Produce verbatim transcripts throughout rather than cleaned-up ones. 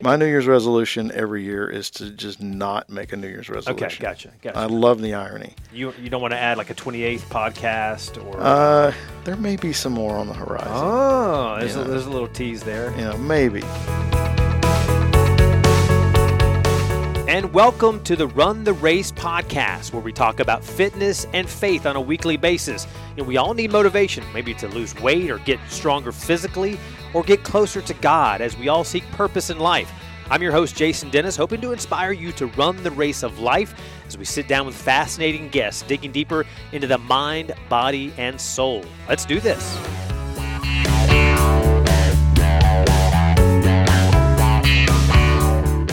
My New Year's resolution every year is to just not make a New Year's resolution. Okay, gotcha. gotcha. I love the irony. You you don't want to add like a twenty-eighth podcast or? Uh, there may be some more on the horizon. Oh, there's, yeah. a, there's a little tease there. Yeah, maybe. And welcome to the Run the Race podcast, where we talk about fitness and faith on a weekly basis. And we all need motivation, maybe to lose weight or get stronger physically, or get closer to God as we all seek purpose in life. I'm your host, Jason Dennis, hoping to inspire you to run the race of life as we sit down with fascinating guests, digging deeper into the mind, body, and soul. Let's do this.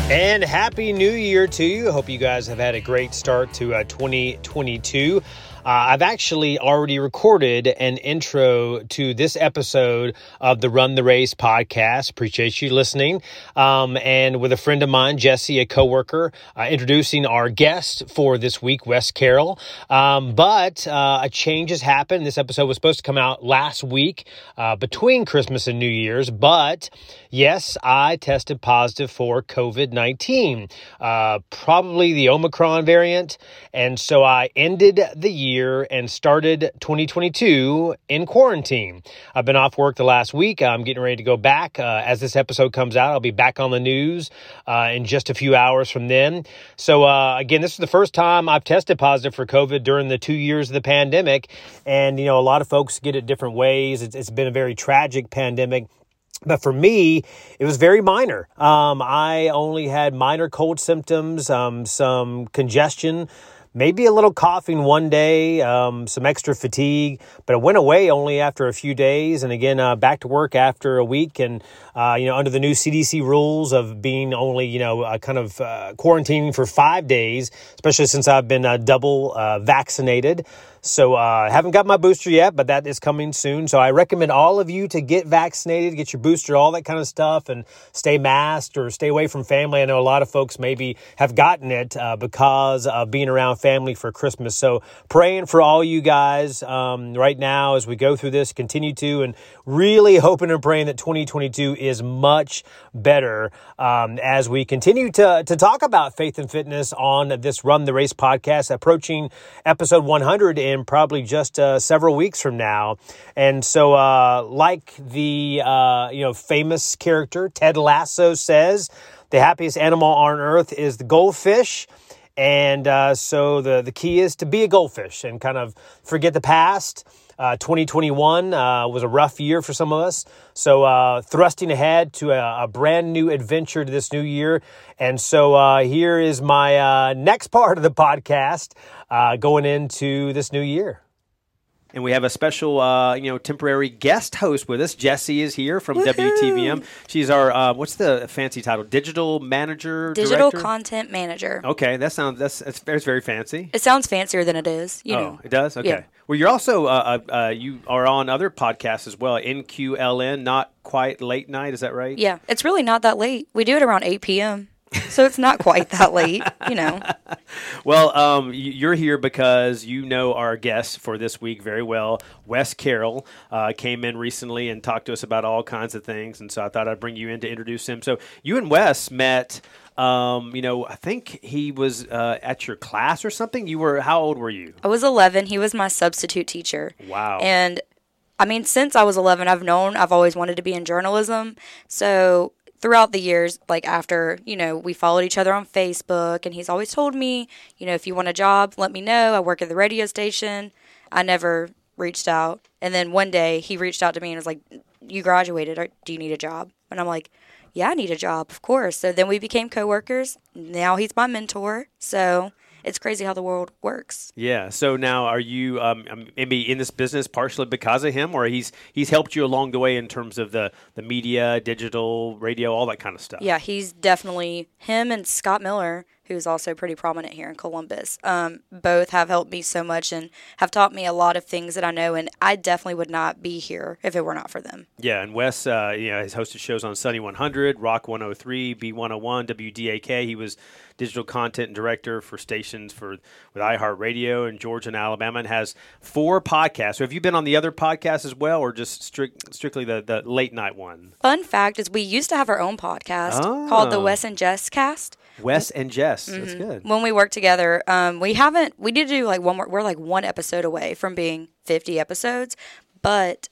And Happy New Year to you. I hope you guys have had a great start to uh, twenty twenty-two. Uh, I've actually already recorded an intro to this episode of the Run the Race podcast. Appreciate you listening. Um, and with a friend of mine, Jessie, a coworker, uh, introducing our guest for this week, Wes Carroll. Um, but uh, a change has happened. This episode was supposed to come out last week uh, between Christmas and New Year's. But yes, I tested positive for COVID nineteen, uh, probably the Omicron variant. And so I ended the year. And started twenty twenty-two in quarantine. I've been off work the last week. I'm getting ready to go back. Uh, as this episode comes out, I'll be back on the news uh, in just a few hours from then. So uh, again, this is the first time I've tested positive for COVID during the two years of the pandemic. And, you know, a lot of folks get it different ways. It's, it's been a very tragic pandemic. But for me, it was very minor. Um, I only had minor cold symptoms, um, some congestion, maybe a little coughing one day, um, some extra fatigue, but it went away only after a few days. And again, uh, back to work after a week. And, uh, you know, under the new C D C rules of being only, you know, uh, kind of uh, quarantining for five days, especially since I've been uh, double uh, vaccinated. So I uh, haven't got my booster yet, but that is coming soon. So I recommend all of you to get vaccinated, get your booster, all that kind of stuff, and stay masked or stay away from family. I know a lot of folks maybe have gotten it uh, because of being around family for Christmas. So praying for all you guys um, right now as we go through this, continue to, and really hoping and praying that twenty twenty-two is much better um, as we continue to, to talk about faith and fitness on this Run the Race podcast, approaching episode one hundred in probably just uh, several weeks from now. And so uh, like the uh, you know famous character Ted Lasso says, the happiest animal on earth is the goldfish. And uh, so the, the key is to be a goldfish and kind of forget the past. Uh, twenty twenty-one uh, was a rough year for some of us. So uh, thrusting ahead to a, a brand new adventure to this new year. And so uh, here is my uh, next part of the podcast uh, going into this new year. And we have a special, uh, you know, temporary guest host with us. Jessie is here from Woo-hoo. W T V M. She's our, uh, what's the fancy title? Digital manager, Digital director? Content manager. Okay, that sounds, that's, that's, that's very fancy. It sounds fancier than it is, you oh, know. It does? Okay. Yeah. Well, you're also, uh, uh, you are on other podcasts as well, N Q L N, Not Quite Late Night, is that right? Yeah, it's really not that late. We do it around eight p.m. So it's not quite that late, you know. Well, um, you're here because you know our guest for this week very well. Wes Carroll uh, came in recently and talked to us about all kinds of things, and so I thought I'd bring you in to introduce him. So you and Wes met, um, you know, I think he was uh, at your class or something. You were, how old were you? I was eleven. He was my substitute teacher. Wow. And, I mean, since I was eleven, I've known I've always wanted to be in journalism, so throughout the years, like after, you know, we followed each other on Facebook, and he's always told me, you know, if you want a job, let me know. I work at the radio station. I never reached out. And then one day he reached out to me and was like, you graduated. Do you need a job? And I'm like, yeah, I need a job, of course. So then we became coworkers. Now he's my mentor. So it's crazy how the world works. Yeah. So now, are you um, maybe in this business partially because of him, or he's he's helped you along the way in terms of the, the media, digital, radio, all that kind of stuff? Yeah, he's definitely, him and Scott Miller who's also pretty prominent here in Columbus. Um, both have helped me so much and have taught me a lot of things that I know, and I definitely would not be here if it were not for them. Yeah, and Wes, uh, you know, has hosted shows on Sunny one hundred, Rock one oh three, B one oh one, W D A K. He was digital content director for stations for with iHeartRadio in Georgia and Alabama, and has four podcasts. So have you been on the other podcasts as well, or just strict, strictly the, the late night one? Fun fact is we used to have our own podcast oh. called the Wes and Jess Cast. Wes and Jess. Mm-hmm. That's good. When we work together, um, we haven't, we did do like one more, we're like one episode away from being fifty episodes, but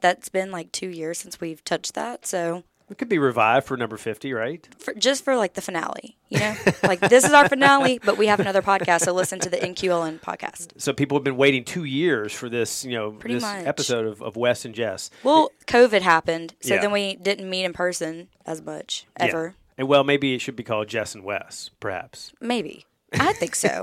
that's been like two years since we've touched that. So it could be revived for number fifty, right? For, just for like the finale, you know? Like this is our finale, but we have another podcast, so listen to the N Q L N podcast. So people have been waiting two years for this, you know, Pretty this much. episode of, of Wes and Jess. Well, COVID happened, so yeah. then we didn't meet in person as much ever. Yeah. And well, maybe it should be called Jess and Wes, perhaps. Maybe. I think so.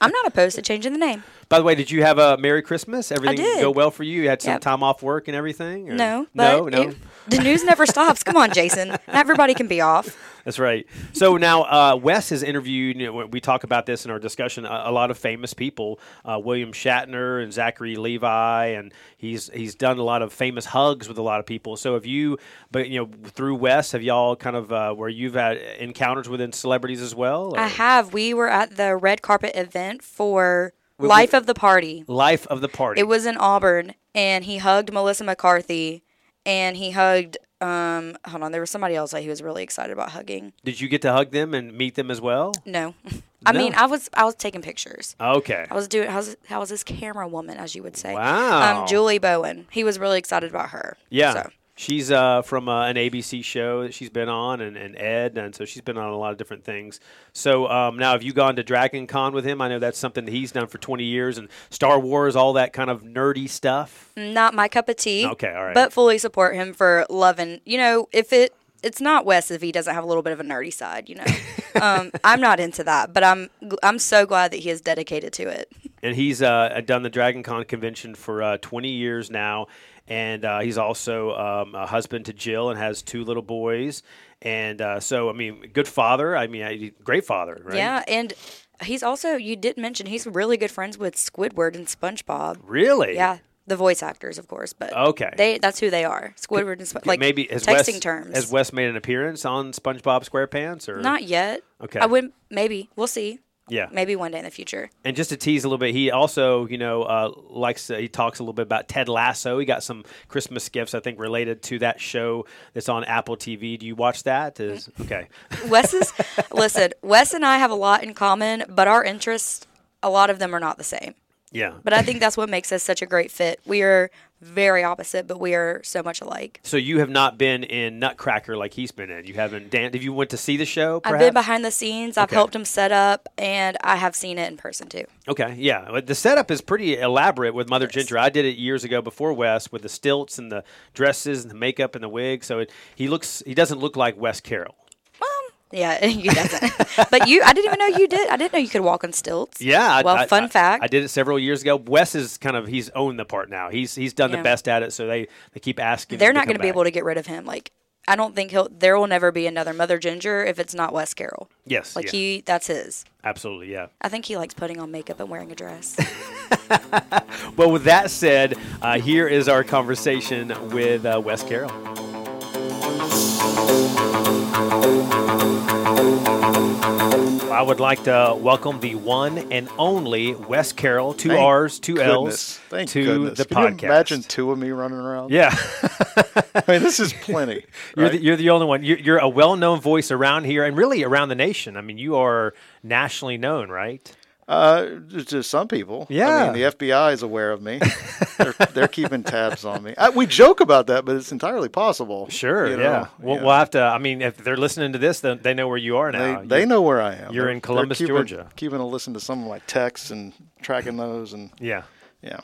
I'm not opposed to changing the name. By the way, did you have a Merry Christmas? Everything I did. go well for you? You had some yep. time off work and everything? Or? No. But no, no. It, the news never stops. Come on, Jason. Not everybody can be off. That's right. So now uh, Wes has interviewed, you know, we talk about this in our discussion, a, a lot of famous people, uh, William Shatner and Zachary Levi, and he's he's done a lot of famous hugs with a lot of people. So have you, but you know, through Wes, have y'all kind of, uh, where you've had encounters within celebrities as well? Or? I have. We were at the red carpet event for we, Life we, of the Party. Life of the Party. It was in Auburn, and he hugged Melissa McCarthy, and he hugged... Um, hold on, there was somebody else that he was really excited about hugging. Did you get to hug them and meet them as well? No. I no. mean, I was I was taking pictures. Okay. I was doing, I was, I was his camera woman, as you would say. Wow. Um, Julie Bowen. He was really excited about her. Yeah. So. She's uh, from uh, an A B C show that she's been on, and, and Ed, and so she's been on a lot of different things. So um, now, have you gone to Dragon Con with him? I know that's something that he's done for twenty years, and Star Wars, all that kind of nerdy stuff. Not my cup of tea. Okay, all right. But fully support him for loving, you know, if it, it's not Wes if he doesn't have a little bit of a nerdy side, you know. um, I'm not into that, but I'm I'm so glad that he is dedicated to it. And he's uh, done the Dragon Con convention for uh, twenty years now. And uh, he's also um, a husband to Jill and has two little boys. And uh, so, I mean, good father. I mean, great father, right? Yeah, and he's also, you did mention, he's really good friends with Squidward and SpongeBob. Really? Yeah. The voice actors, of course, but okay, they, that's who they are. Squidward and Sp- like maybe texting Wes, terms. Has Wes made an appearance on SpongeBob SquarePants? Or not yet. Okay, I would maybe we'll see. Yeah, maybe one day in the future. And just to tease a little bit, he also, you know, uh, likes to, he talks a little bit about Ted Lasso. He got some Christmas gifts, I think, related to that show that's on Apple T V. Do you watch that? Is, okay, Wes is listen. Wes and I have a lot in common, but our interests, a lot of them, are not the same. Yeah. But I think that's what makes us such a great fit. We are very opposite, but we are so much alike. So you have not been in Nutcracker like he's been in. You haven't danced. Have you went to see the show, perhaps? I've been behind the scenes. I've okay. helped him set up, and I have seen it in person, too. Okay, yeah. The setup is pretty elaborate with Mother yes. Ginger. I did it years ago before Wes with the stilts and the dresses and the makeup and the wig. So it, he looks. He doesn't look like Wes Carroll. Yeah, you doesn't. But you, I didn't even know you did. I didn't know you could walk on stilts. Yeah. Well, I, fun I, fact. I did it several years ago. Wes is kind of, he's owned the part now. He's he's done yeah. the best at it, so they, they keep asking. They're not going to be able to get rid of him. Like, I don't think he'll, there will never be another Mother Ginger if it's not Wes Carroll. Yes. Like, yeah. he, that's his. Absolutely, yeah. I think he likes putting on makeup and wearing a dress. Well, with that said, uh, here is our conversation with uh, Wes Carroll. I would like to welcome the one and only Wes Carroll, two Thank R's, two goodness. L's, Thank to goodness. the Can podcast. Can you imagine two of me running around? Yeah. I mean, this is plenty. Right? You're, the, you're the only one. You're, you're a well-known voice around here and really around the nation. I mean, you are nationally known, right? Uh, to some people. Yeah. I mean, the F B I is aware of me. they're, they're keeping tabs on me. I, we joke about that, but it's entirely possible. Sure, you know? yeah. We'll, yeah. We'll have to, I mean, if they're listening to this, then they know where you are now. They, they know where I am. You're they're, in Columbus, keeping, Georgia. Keeping a listen to some of my texts and tracking those. and Yeah. Yeah.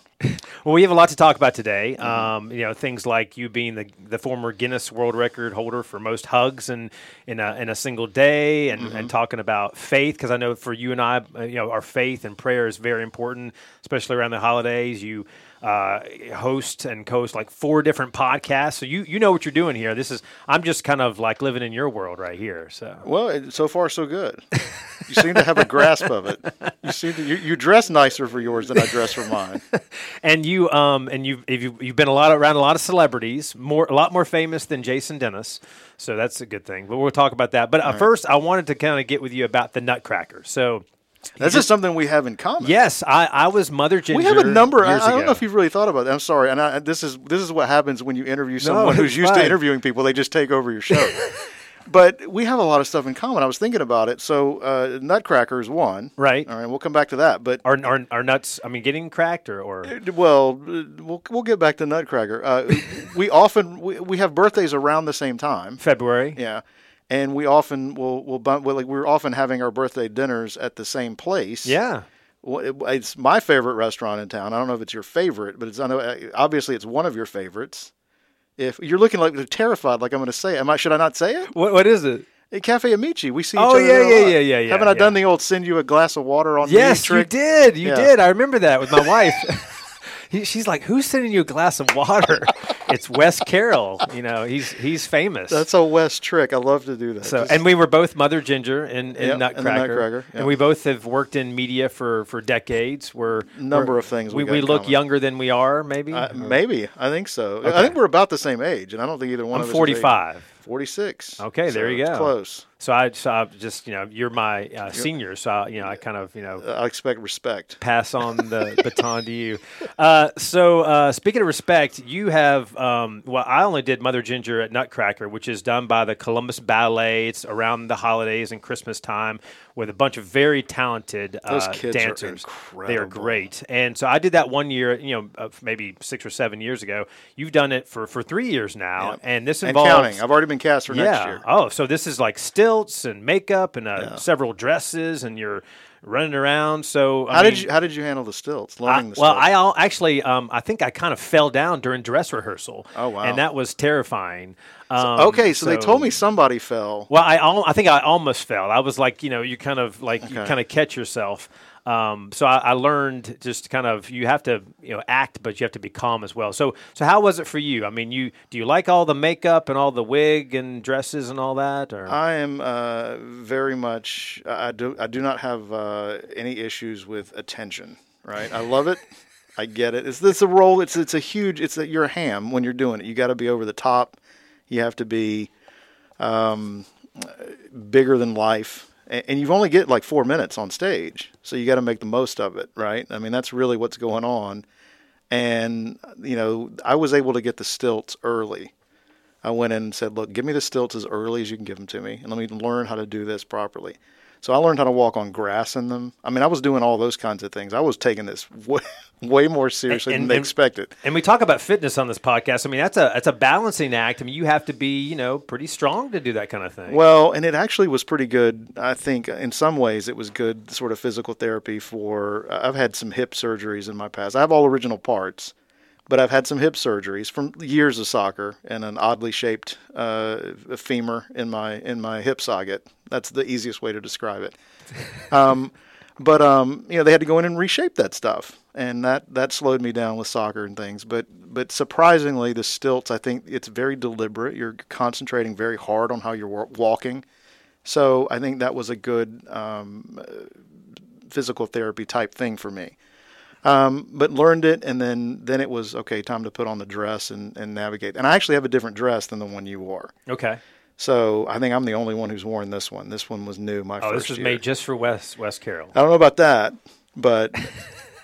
Well, we have a lot to talk about today. Mm-hmm. Um, you know, things like you being the the former Guinness World Record holder for most hugs in in a, in a single day, and, mm-hmm. and talking about faith, because I know for you and I, you know, our faith and prayer is very important, especially around the holidays. You uh, host and co-host like four different podcasts, so you you know what you're doing here. This is I'm just kind of like living in your world right here. So well, so far so good. You seem to have a grasp of it. You seem to, you, you dress nicer for yours than I dress for mine. And you um and you've you've you've been a lot around a lot of celebrities, more a lot more famous than Jason Dennis. So that's a good thing. But we'll talk about that. But uh, right. first, I wanted to kind of get with you about the Nutcracker. So. This is something we have in common. Yes, I, I was Mother Ginger. We have a number. I, I don't ago. know if you've really thought about that. I'm sorry. And I, this is this is what happens when you interview someone no, who's used fine. to interviewing people. They just take over your show. But we have a lot of stuff in common. I was thinking about it. So uh, Nutcracker is one. Right. All right. We'll come back to that. But are, are, are nuts, I mean, getting cracked or? or? Well, well, we'll get back to Nutcracker. Uh, we often, we, we have birthdays around the same time. February. Yeah. And we often will will bump. Like we're often having our birthday dinners at the same place. Yeah, it's my favorite restaurant in town. I don't know if it's your favorite, but it's I know obviously it's one of your favorites. If you're looking like you're terrified, like I'm going to say, am I? Should I not say it? What what is it? At Cafe Amici, we see each oh, other. Oh, yeah, yeah, yeah, yeah, yeah. Haven't yeah. I done the old send you a glass of water on? Yes, me trick? you did. You yeah. did. I remember that with my wife. She's like, who's sending you a glass of water? It's Wes Carroll. You know, he's he's famous. That's a Wes trick. I love to do that. So, Just... And we were both Mother Ginger and, and yep, Nutcracker. And, Nutcracker yep. and we both have worked in media for, for decades. We're number we're, of things. We, we, we look younger than we are, maybe? Uh, maybe. I think so. Okay. I think we're about the same age, and I don't think either one I'm of us is forty-five. forty-six. Okay, so there you go. It's close. So I, so I just, you know, you're my uh, you're, senior, so, I, you know, I kind of, you know. I expect respect. Pass on the baton to you. Uh, so uh, speaking of respect, you have, um, well, I only did Mother Ginger at Nutcracker, which is done by the Columbus Ballet. It's around the holidays and Christmas time with a bunch of very talented uh, Those kids dancers. Are incredible. They are great. And so I did that one year, you know, uh, maybe six or seven years ago. You've done it for, for three years now, yeah. and this involves. And counting. I've already been cast for yeah. next year. Oh, so this is like stilts and makeup and uh, yeah. several dresses, and you're running around. So I how mean, did you how did you handle the stilts? Learning I, the well, stilts. I all, actually um, I think I kind of fell down during dress rehearsal. Oh wow! And that was terrifying. Um, so, okay, so, so they told me somebody fell. Well, I al- I think I almost fell. I was like, you know, you kind of like okay. you kind of catch yourself. Um, so I, I learned just kind of you have to you know act, but you have to be calm as well. So so how was it for you? I mean, you do you like all the makeup and all the wig and dresses and all that? Or? I am uh, very much I do I do not have uh, any issues with attention. Right, I love it. I get it. It's it's a role. It's it's a huge. It's that you're a ham when you're doing it. You got to be over the top. You have to be um, bigger than life. And you've only get like four minutes on stage, so you got to make the most of it, right? I mean, that's really what's going on. And, you know, I was able to get the stilts early. I went in and said, look, give me the stilts as early as you can give them to me, and let me learn how to do this properly. So I learned how to walk on grass in them. I mean, I was doing all those kinds of things. I was taking this way, way more seriously and, and, than they expected. And we talk about fitness on this podcast. I mean, that's a that's a balancing act. I mean, you have to be, you know, pretty strong to do that kind of thing. Well, and it actually was pretty good. I think in some ways it was good sort of physical therapy for – I've had some hip surgeries in my past. I have all original parts, but I've had some hip surgeries from years of soccer and an oddly shaped uh, femur in my in my hip socket. That's the easiest way to describe it. Um, but, um, you know, they had to go in and reshape that stuff. And that, that slowed me down with soccer and things. But but surprisingly, the stilts, I think it's very deliberate. You're concentrating very hard on how you're wa- walking. So I think that was a good um, physical therapy type thing for me. Um, but learned it, and then, then it was, okay, time to put on the dress and, and navigate. And I actually have a different dress than the one you wore. Okay. So I think I'm the only one who's worn this one. This one was new. My oh, first this was year. Made just for Wes Wes Carroll. I don't know about that, but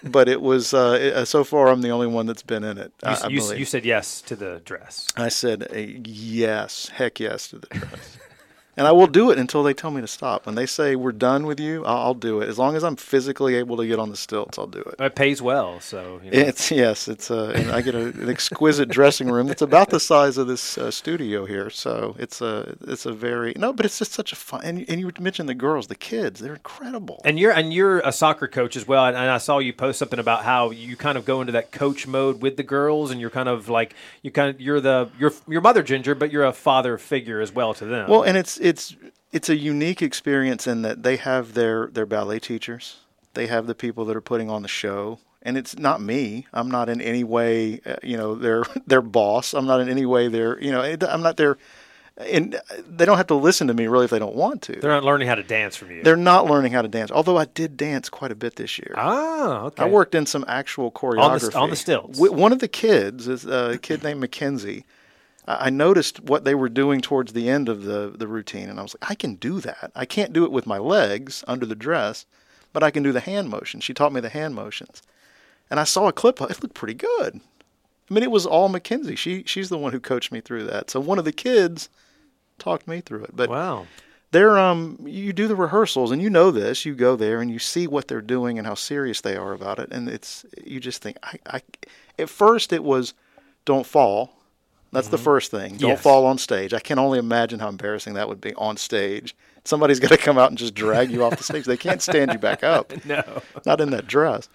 but it was. Uh, it, so far, I'm the only one that's been in it. You, I, I you, you said yes to the dress. I said uh, yes, heck yes to the dress, and I will do it until they tell me to stop. When they say we're done with you, I'll, I'll do it as long as I'm physically able to get on the stilts. I'll do it. It pays well, so you know. It's yes. It's uh, I get a, an exquisite dressing room that's about the size of this uh, studio here. So it's a it's a very no, but it's just such a fun. And, and you mentioned the girls, the kids, they're incredible. And you're and you're a soccer coach as well. And, and I saw you post something about how you kind of go into that coach mode with the girls, and you're kind of like you kind of you're the you're your Mother Ginger, but you're a father figure as well to them. Well, and it's. It's it's a unique experience in that they have their, their ballet teachers. They have the people that are putting on the show. And it's not me. I'm not in any way, uh, you know, their their boss. I'm not in any way their, you know, I'm not their And they don't have to listen to me, really, if they don't want to. They're not learning how to dance from you. They're not learning how to dance, although I did dance quite a bit this year. Ah, okay. I worked in some actual choreography. On the, on the stilts. One of the kids, is a kid named Mackenzie, I noticed what they were doing towards the end of the, the routine, and I was like, I can do that. I can't do it with my legs under the dress, but I can do the hand motion. She taught me the hand motions. And I saw a clip. It looked pretty good. I mean, it was all Mackenzie. She, she's the one who coached me through that. So one of the kids talked me through it. But wow. They're um you do the rehearsals, and you know this, you go there and you see what they're doing and how serious they are about it, and it's you just think I, I at first it was don't fall. That's mm-hmm. the first thing. Don't yes. fall on stage. I can only imagine how embarrassing that would be on stage. Somebody's got to come out and just drag you off the stage. They can't stand you back up. No. Not in that dress.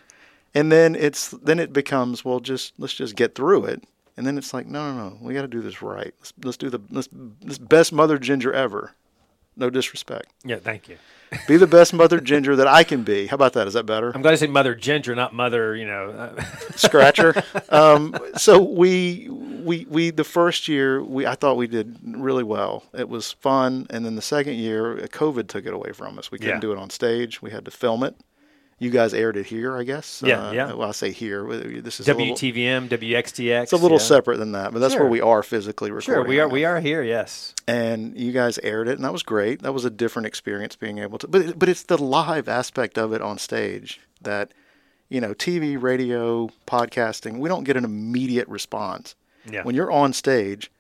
And then it's then it becomes, well, just let's just get through it. And then it's like, no, no, no, we got to do this right. Let's, let's do the let's, this best mother ginger ever. No disrespect. Yeah, thank you. Be the best mother ginger that I can be. How about that? Is that better? I'm glad to say mother ginger, not mother, you know. Uh. Scratcher. Um, so we we we the first year, we I thought we did really well. It was fun. And then the second year, COVID took it away from us. We couldn't yeah. do it on stage. We had to film it. You guys aired it here, I guess. Yeah, uh, yeah. Well, I say here. This is W T V M, little, W X T X. It's a little yeah. separate than that, but that's sure. where we are physically recording. Sure, we are. Right. We are here. Yes. And you guys aired it, and that was great. That was a different experience being able to. But it, but it's the live aspect of it on stage that, you know, T V, radio, podcasting, we don't get an immediate response. Yeah. When you're on stage,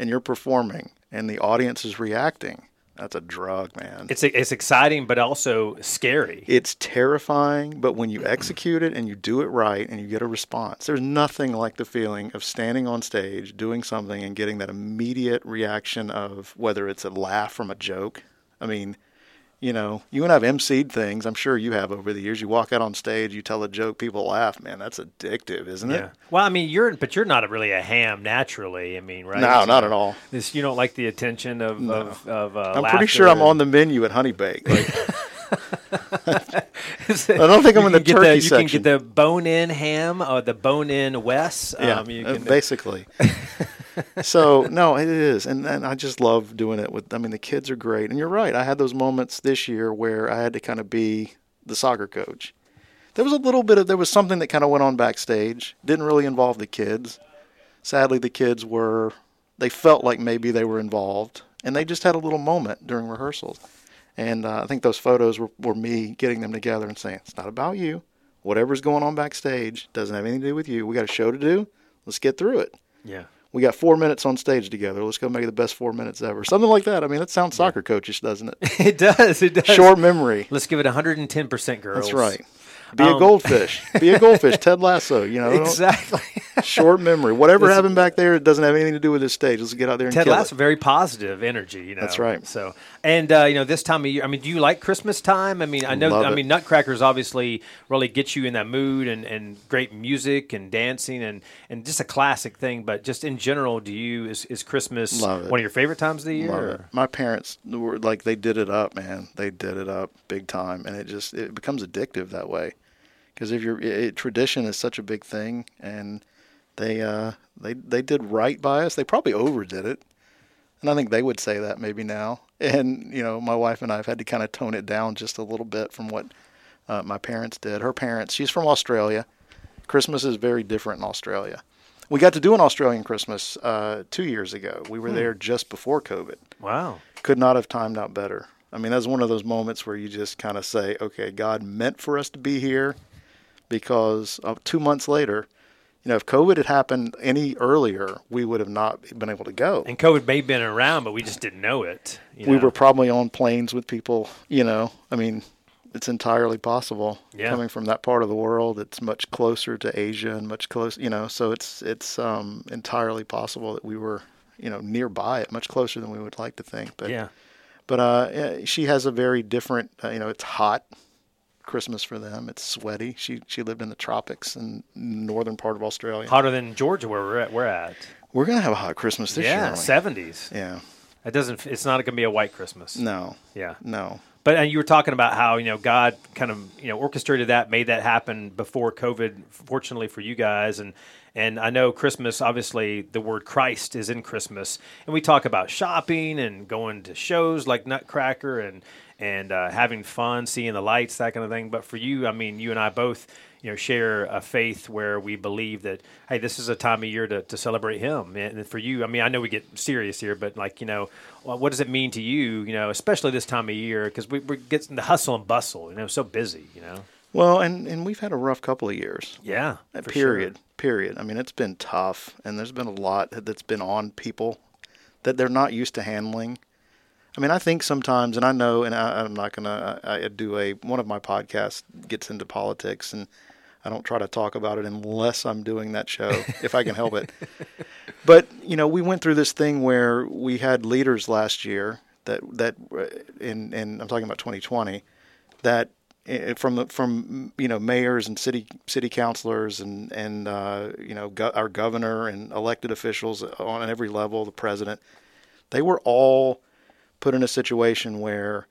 and you're performing, and the audience is reacting. That's a drug, man. It's it's exciting, but also scary. It's terrifying, but when you execute it and you do it right and you get a response, there's nothing like the feeling of standing on stage, doing something, and getting that immediate reaction of whether it's a laugh from a joke. I mean, you know, you and I have emceed things. I'm sure you have over the years. You walk out on stage, you tell a joke, people laugh. Man, that's addictive, isn't it? Yeah. Well, I mean, you're but you're not really a ham naturally. I mean, right? No, it's not like, at all. This you don't like the attention of no. of, of uh, I'm pretty sure I'm and... on the menu at Honey Bake. Like, I don't think I'm in the turkey the, you section. You can get the bone-in ham or the bone-in Wes. Yeah, um, you can... basically. So, no, it is. And, and I just love doing it with, I mean, the kids are great. And you're right. I had those moments this year where I had to kind of be the soccer coach. There was a little bit of, there was something that kind of went on backstage. Didn't really involve the kids. Sadly, the kids were, they felt like maybe they were involved. And they just had a little moment during rehearsals. And uh, I think those photos were, were me getting them together and saying, it's not about you. Whatever's going on backstage doesn't have anything to do with you. We got a show to do. Let's get through it. Yeah. We got four minutes on stage together. Let's go make the best four minutes ever. Something like that. I mean, that sounds soccer coachish, doesn't it? It does. It does. Short memory. Let's give it one hundred ten percent, girls. That's right. Be um, a goldfish. Be a goldfish. Ted Lasso, you know. Exactly. Short memory. Whatever happened back there, it doesn't have anything to do with this stage. Let's get out there and Ted kill Lasso, it. Very positive energy, you know. That's right. So, and, uh, you know, this time of year, I mean, do you like Christmas time? I mean, I know, I mean, Nutcrackers obviously really get you in that mood and, and great music and dancing and, and just a classic thing. But just in general, do you, is, is Christmas one of your favorite times of the year? Love it. My parents were like, they did it up, man. They did it up big time. And it just, it becomes addictive that way. Because if you're it, tradition is such a big thing, and they uh, they they did right by us. They probably overdid it, and I think they would say that maybe now. And you know, my wife and I have had to kind of tone it down just a little bit from what uh, my parents did. Her parents, she's from Australia. Christmas is very different in Australia. We got to do an Australian Christmas uh, two years ago. We were hmm. there just before COVID. Wow, could not have timed out better. I mean, that's one of those moments where you just kind of say, "Okay, God meant for us to be here." Because uh, two months later, you know, if COVID had happened any earlier, we would have not been able to go. And COVID may have been around, but we just didn't know it. You we know? were probably on planes with people, you know. I mean, it's entirely possible. Yeah. Coming from that part of the world, it's much closer to Asia and much closer, you know. So it's, it's um, entirely possible that we were, you know, nearby it, much closer than we would like to think. But, yeah. But uh, she has a very different, uh, you know, it's hot. Christmas for them. It's sweaty. She she lived in the tropics in northern part of Australia. Hotter than Georgia where we're at. We're, at. we're going to have a hot Christmas this yeah, year. Yeah, seventies. Yeah. It doesn't it's not going to be a white Christmas. No. Yeah. No. But and you were talking about how, you know, God kind of, you know, orchestrated that, made that happen before COVID, fortunately for you guys. And and I know Christmas, obviously, the word Christ is in Christmas. And we talk about shopping and going to shows like Nutcracker and and uh, having fun, seeing the lights, that kind of thing. But for you, I mean, you and I both, you know, share a faith where we believe that, hey, this is a time of year to, to celebrate him. And for you, I mean, I know we get serious here, but like, you know, what does it mean to you, you know, especially this time of year? Because we, we're getting the hustle and bustle, you know, so busy, you know. Well, and, and we've had a rough couple of years. Yeah. Period. Sure. Period. I mean, it's been tough, and there's been a lot that's been on people that they're not used to handling. I mean, I think sometimes, and I know, and I, I'm not going to, I do a, one of my podcasts gets into politics, and I don't try to talk about it unless I'm doing that show, if I can help it. But, you know, we went through this thing where we had leaders last year that, that in, and I'm talking about twenty twenty, that from, from you know, mayors and city city councilors and, and uh, you know, go, our governor and elected officials on every level, the president, they were all put in a situation where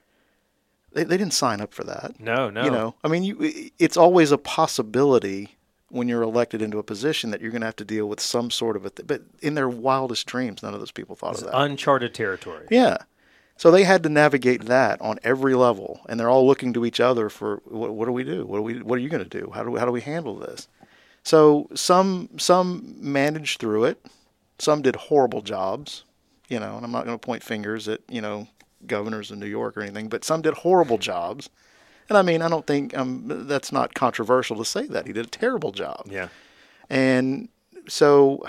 they, they didn't sign up for that. No, no. You know, I mean, you, it's always a possibility when you're elected into a position that you're going to have to deal with some sort of a thing. But in their wildest dreams, none of those people thought it's of that. Uncharted territory. Yeah. So they had to navigate that on every level, and they're all looking to each other for what, what do we do? What do we? What are you going to do? How do we, how do we handle this? So some some managed through it. Some did horrible jobs. You know, and I'm not going to point fingers at, you know, governors in New York or anything, but some did horrible jobs. And I mean, I don't think um, that's not controversial to say that. He did a terrible job. Yeah. And so,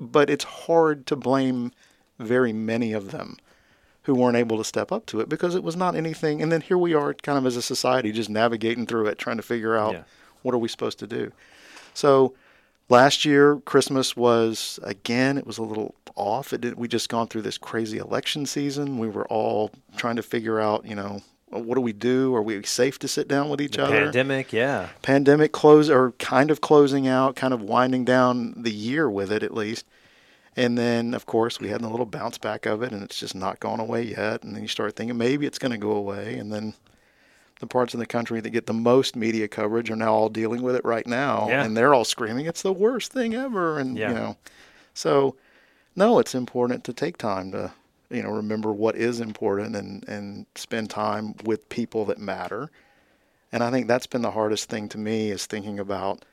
but it's hard to blame very many of them who weren't able to step up to it because it was not anything. And then here we are kind of as a society just navigating through it, trying to figure out yeah. what are we supposed to do. So last year, Christmas was, again, it was a little off. It didn't, we just gone through this crazy election season. We were all trying to figure out, you know, what do we do? Are we safe to sit down with each the other? Pandemic, yeah. Pandemic close, or kind of closing out, kind of winding down the year with it at least. And then, of course, we had a little bounce back of it, and it's just not gone away yet. And then you start thinking, maybe it's going to go away. And then the parts of the country that get the most media coverage are now all dealing with it right now. Yeah. And they're all screaming, it's the worst thing ever. And, yeah. you know, so no, it's important to take time to, you know, remember what is important and, and spend time with people that matter. And I think that's been the hardest thing to me is thinking about,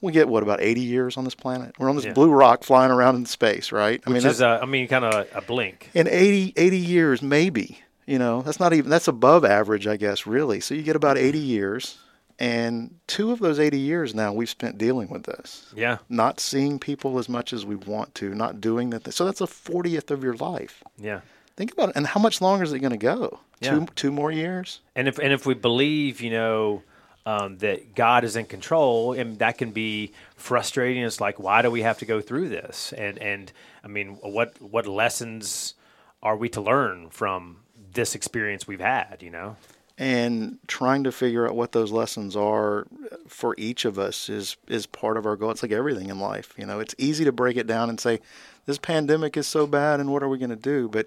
we get, what, about eighty years on this planet? We're on this yeah. blue rock flying around in space, right? I Which mean, is, uh, I mean, kind of a blink. In eighty, eighty years, maybe. You know, that's not even, that's above average, I guess, really. So you get about eighty years, and two of those eighty years now we've spent dealing with this. Yeah. Not seeing people as much as we want to, not doing that. Th- so that's a fortieth of your life. Yeah. Think about it. And how much longer is it going to go? Yeah. Two two more years? And if and if we believe, you know, um, that God is in control, and that can be frustrating. It's like, why do we have to go through this? And, and I mean, what what lessons are we to learn from this experience we've had, you know, and trying to figure out what those lessons are for each of us is, is part of our goal. It's like everything in life, you know, it's easy to break it down and say, this pandemic is so bad and what are we going to do? But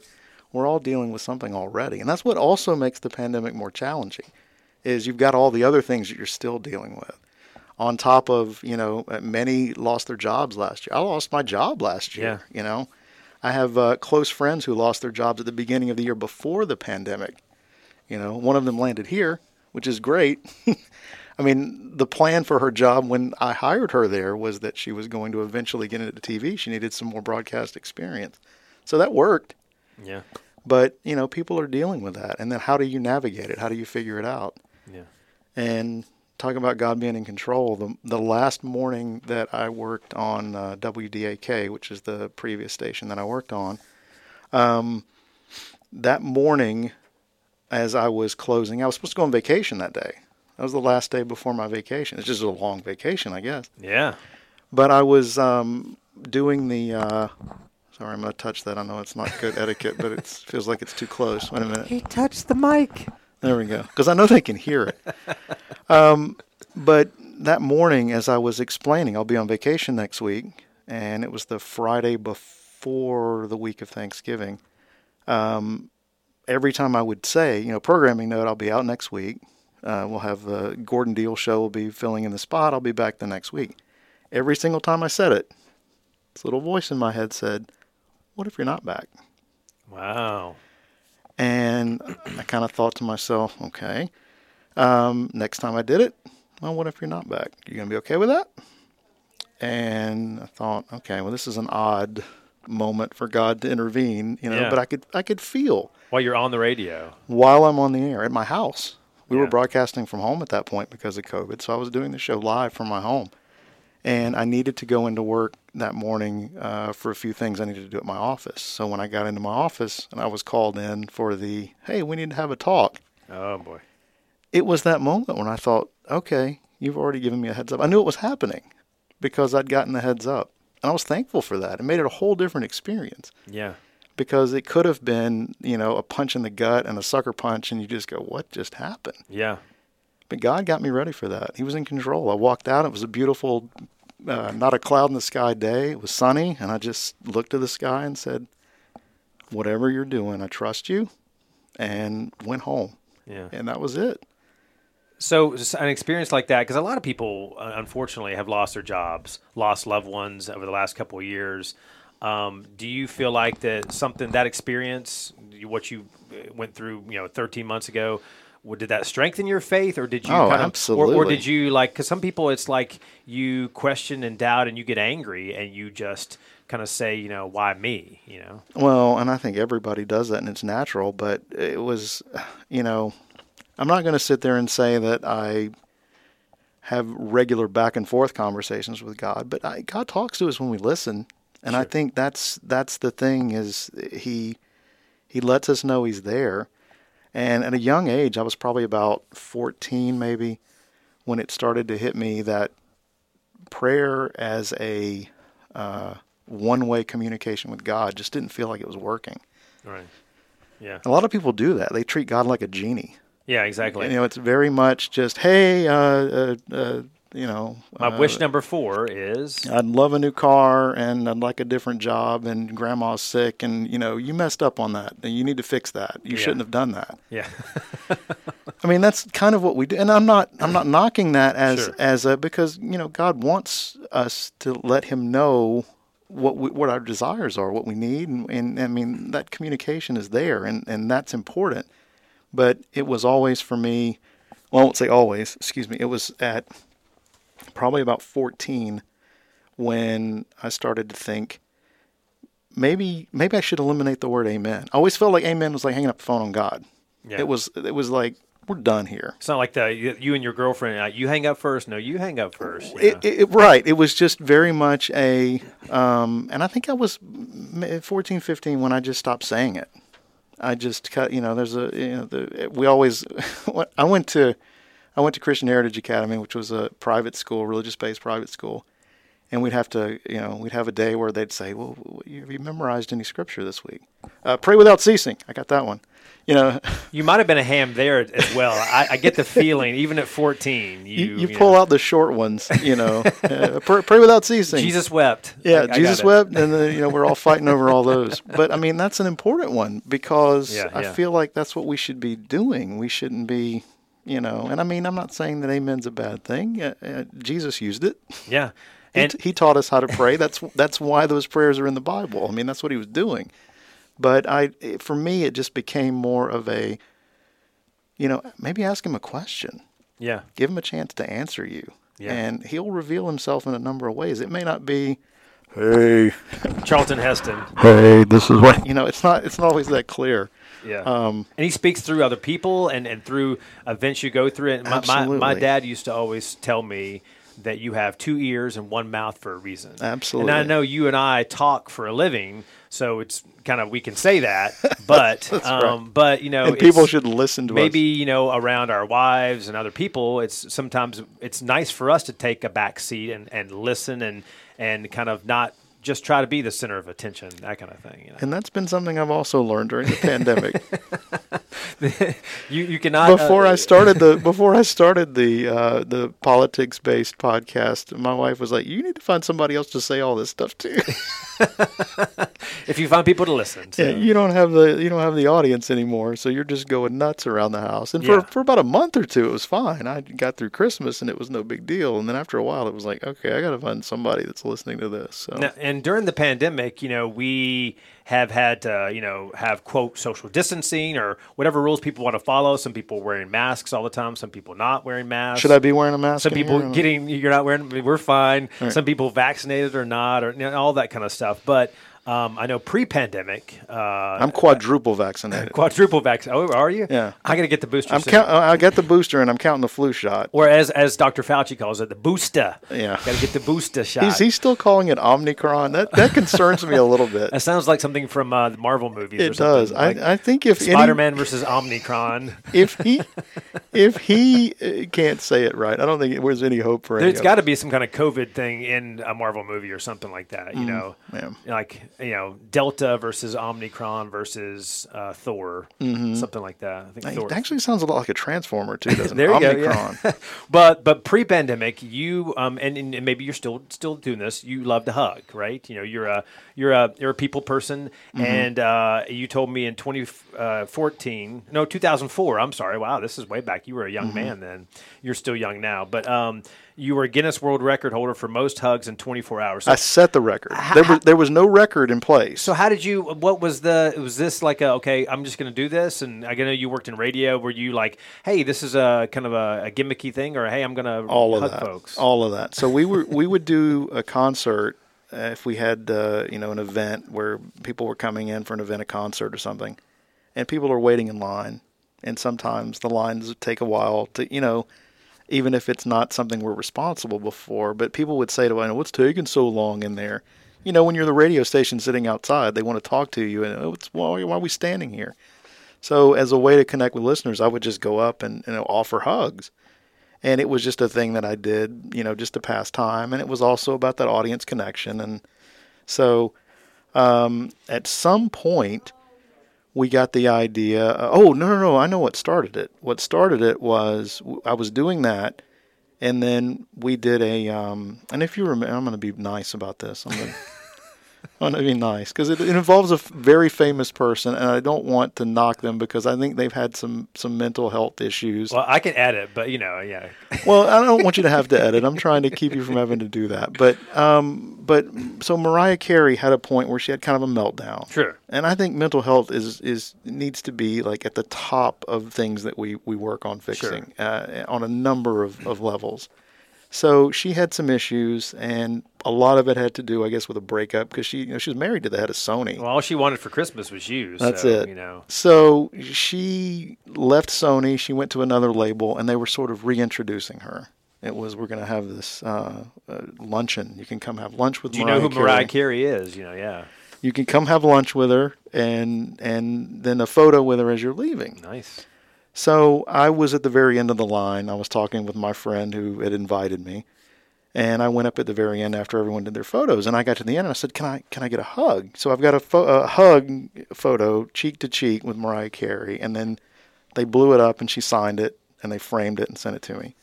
we're all dealing with something already. And that's what also makes the pandemic more challenging is you've got all the other things that you're still dealing with on top of, you know, many lost their jobs last year. I lost my job last year, yeah. you know, I have uh, close friends who lost their jobs at the beginning of the year before the pandemic. You know, one of them landed here, which is great. I mean, the plan for her job when I hired her there was that she was going to eventually get into T V. She needed some more broadcast experience. So that worked. Yeah. But, you know, people are dealing with that. And then how do you navigate it? How do you figure it out? Yeah. And talking about God being in control, the the last morning that I worked on uh, W D A K, which is the previous station that I worked on, um, that morning as I was closing, I was supposed to go on vacation that day. That was the last day before my vacation. It's just a long vacation, I guess. Yeah. But I was um, doing the, uh, sorry, I'm going to touch that. I know it's not good etiquette, but it feels like it's too close. Wait a minute. He touched the mic. There we go. Because I know they can hear it. Um, but that morning, as I was explaining, I'll be on vacation next week, and it was the Friday before the week of Thanksgiving. Um, every time I would say, you know, programming note, I'll be out next week. Uh, we'll have uh, Gordon Deal show will be filling in the spot. I'll be back the next week. Every single time I said it, this little voice in my head said, what if you're not back? Wow. And I kind of thought to myself, okay, um, next time I did it, well, what if you're not back? You going to be okay with that? And I thought, okay, well, this is an odd moment for God to intervene, you know, yeah. but I could I could feel. While you're on the radio. While I'm on the air at my house. We yeah. were broadcasting from home at that point because of COVID, so I was doing the show live from my home. And I needed to go into work that morning uh, for a few things I needed to do at my office. So when I got into my office and I was called in for the, hey, we need to have a talk. Oh, boy. It was that moment when I thought, okay, you've already given me a heads up. I knew it was happening because I'd gotten the heads up. And I was thankful for that. It made it a whole different experience. Yeah. Because it could have been, you know, a punch in the gut and a sucker punch, and you just go, what just happened? Yeah. But God got me ready for that. He was in control. I walked out. It was a beautiful Uh, not a cloud in the sky day. It was sunny, and I just looked to the sky and said, whatever you're doing, I trust you, and went home. Yeah. And that was it. So an experience like that, because a lot of people, uh, unfortunately, have lost their jobs, lost loved ones over the last couple of years. Um, do you feel like that something, that experience, what you went through, you know, thirteen months ago, did that strengthen your faith, or did you oh, kind of, absolutely. Or, or did you like, because some people it's like you question and doubt and you get angry and you just kind of say, you know, why me, you know? Well, and I think everybody does that and it's natural, but it was, you know, I'm not going to sit there and say that I have regular back and forth conversations with God, but I, God talks to us when we listen. And sure. I think that's, that's the thing is he, he lets us know he's there. And at a young age, I was probably about fourteen maybe, when it started to hit me that prayer as a uh, one-way communication with God just didn't feel like it was working. Right. Yeah. A lot of people do that. They treat God like a genie. Yeah, exactly. And, you know, it's very much just, hey, uh, uh, uh, you know. My uh, wish number four is? I'd love a new car, and I'd like a different job, and grandma's sick, and, you know, you messed up on that, and you need to fix that. You yeah. shouldn't have done that. Yeah. I mean, that's kind of what we do. And I'm not I'm not knocking that as, sure. as a, because, you know, God wants us to let him know what we, what our desires are, what we need. And, and I mean, that communication is there, and, and that's important. But it was always for me, well, I won't say always, excuse me, it was at probably about fourteen when I started to think maybe maybe I should eliminate the word amen. I always felt like amen was like hanging up the phone on God. Yeah. It was it was like we're done here. It's not like the you and your girlfriend, you hang up first. No, you hang up first. It, it, it, right. It was just very much a um, and I think I was fourteen, fifteen when I just stopped saying it. I just cut, you know, there's a you know, the, we always I went to I went to Christian Heritage Academy, which was a private school, religious-based private school, and we'd have to, you know, we'd have a day where they'd say, well, have you memorized any scripture this week? Uh, pray without ceasing. I got that one. You know, you might have been a ham there as well. I, I get the feeling, even at fourteen. You, you, you, you pull know. out the short ones, you know. uh, pray, pray without ceasing. Jesus wept. Yeah, I, Jesus I wept, and then, you know, we're all fighting over all those. But, I mean, that's an important one because yeah, I yeah. feel like that's what we should be doing. We shouldn't be... You know, and I mean, I'm not saying that amen's a bad thing. Uh, uh, Jesus used it. Yeah. And he, t- he taught us how to pray. That's that's why those prayers are in the Bible. I mean, that's what he was doing. But I, it, for me, it just became more of a, you know, maybe ask him a question. Yeah. Give him a chance to answer you. Yeah. And he'll reveal himself in a number of ways. It may not be, hey. Charlton Heston. Hey, this is what. You know, it's not, it's not always that clear. Yeah, um, and he speaks through other people and, and through events you go through. And my, absolutely. My, my dad used to always tell me that you have two ears and one mouth for a reason. Absolutely. And I know you and I talk for a living, so it's kind of we can say that. But um, right. but you know, and people should listen to maybe, us. Maybe you know around our wives and other people, it's sometimes it's nice for us to take a back seat and, and listen and and kind of not. Just try to be the center of attention, that kind of thing. You know? And that's been something I've also learned during the pandemic. you you cannot. Before uh, I started the before I started the uh, the politics based podcast, my wife was like, "You need to find somebody else to say all this stuff to." If you find people to listen, so. Yeah, you don't have the you don't have the audience anymore, so you're just going nuts around the house. And yeah. for for about a month or two, it was fine. I got through Christmas, and it was no big deal. And then after a while, it was like, okay, I got to find somebody that's listening to this. So. Now, and during the pandemic, you know, we have had to, you know, have, quote, social distancing or whatever rules people want to follow. Some people wearing masks all the time. Some people not wearing masks. Should I be wearing a mask? Some people getting, you're not wearing, we're fine. Right. Some people vaccinated or not, or you know, all that kind of stuff. But um, I know pre-pandemic. Uh, I'm quadruple vaccinated. Quadruple vaccinated. Oh, are you? Yeah. I got to get the booster. I'm count- I got the booster and I'm counting the flu shot. Or as as Doctor Fauci calls it, the booster. Yeah. Got to get the booster shot. Is he still calling it Omicron? That that concerns me a little bit. That sounds like something from uh, the Marvel movies it or something. It does. Like I, I think if Spider-Man any, versus Omicron. If he if he can't say it right, I don't think there's any hope for it. There's got to be some kind of COVID thing in a Marvel movie or something like that, you mm, know. Yeah. Like you know, Delta versus Omicron versus uh, Thor, mm-hmm. something like that. I think it Thor actually sounds a lot like a Transformer too, doesn't it? There you Omicron. Go. Yeah. but but pre-pandemic, you um and, and maybe you're still still doing this. You love to hug, right? You know, you're a you're a you're a people person, mm-hmm. and uh, you told me in twenty fourteen, no two thousand four. I'm sorry. Wow, this is way back. You were a young mm-hmm. man then. You're still young now, but um. You were a Guinness World Record holder for most hugs in twenty-four hours. So I set the record. How, there was there was no record in place. So how did you? What was the? Was this like a okay? I'm just going to do this. And I know you worked in radio. Were you like, hey, this is a kind of a, a gimmicky thing, or hey, I'm going to all hug of that, folks. All of that. So we were we would do a concert uh, if we had uh, you know an event where people were coming in for an event, a concert or something, and people are waiting in line, and sometimes the lines take a while to you know. Even if it's not something we're responsible for. But people would say to us, what's taking so long in there? You know, when you're the radio station sitting outside, they want to talk to you. And oh, it's, why, why are we standing here? So as a way to connect with listeners, I would just go up and you know, offer hugs. And it was just a thing that I did, you know, just to pass time. And it was also about that audience connection. And so um, at some point, we got the idea, uh, oh, no, no, no, I know what started it. What started it was w- I was doing that, and then we did a, um, and if you remember, I'm going to be nice about this. I'm going to be nice because it, it involves a f- very famous person, and I don't want to knock them because I think they've had some, some mental health issues. Well, I can edit, but, you know, yeah. Well, I don't want you to have to edit. I'm trying to keep you from having to do that. But, um, but so Mariah Carey had a point where she had kind of a meltdown. Sure. And I think mental health is, is needs to be like at the top of things that we, we work on fixing sure. uh, on a number of, of levels. So she had some issues, and a lot of it had to do, I guess, with a breakup because she you know, she was married to the head of Sony. Well, all she wanted for Christmas was you. That's so, it. You know. So she left Sony. She went to another label, and they were sort of reintroducing her. It was, we're going to have this uh, uh, luncheon. You can come have lunch with Mariah Carey. Do you know who Mariah Carey is? You know, yeah. You can come have lunch with her and and then a photo with her as you're leaving. Nice. So I was at the very end of the line. I was talking with my friend who had invited me. And I went up at the very end after everyone did their photos. And I got to the end and I said, can I can I get a hug? So I've got a, fo- a hug photo cheek to cheek with Mariah Carey. And then they blew it up and she signed it and they framed it and sent it to me.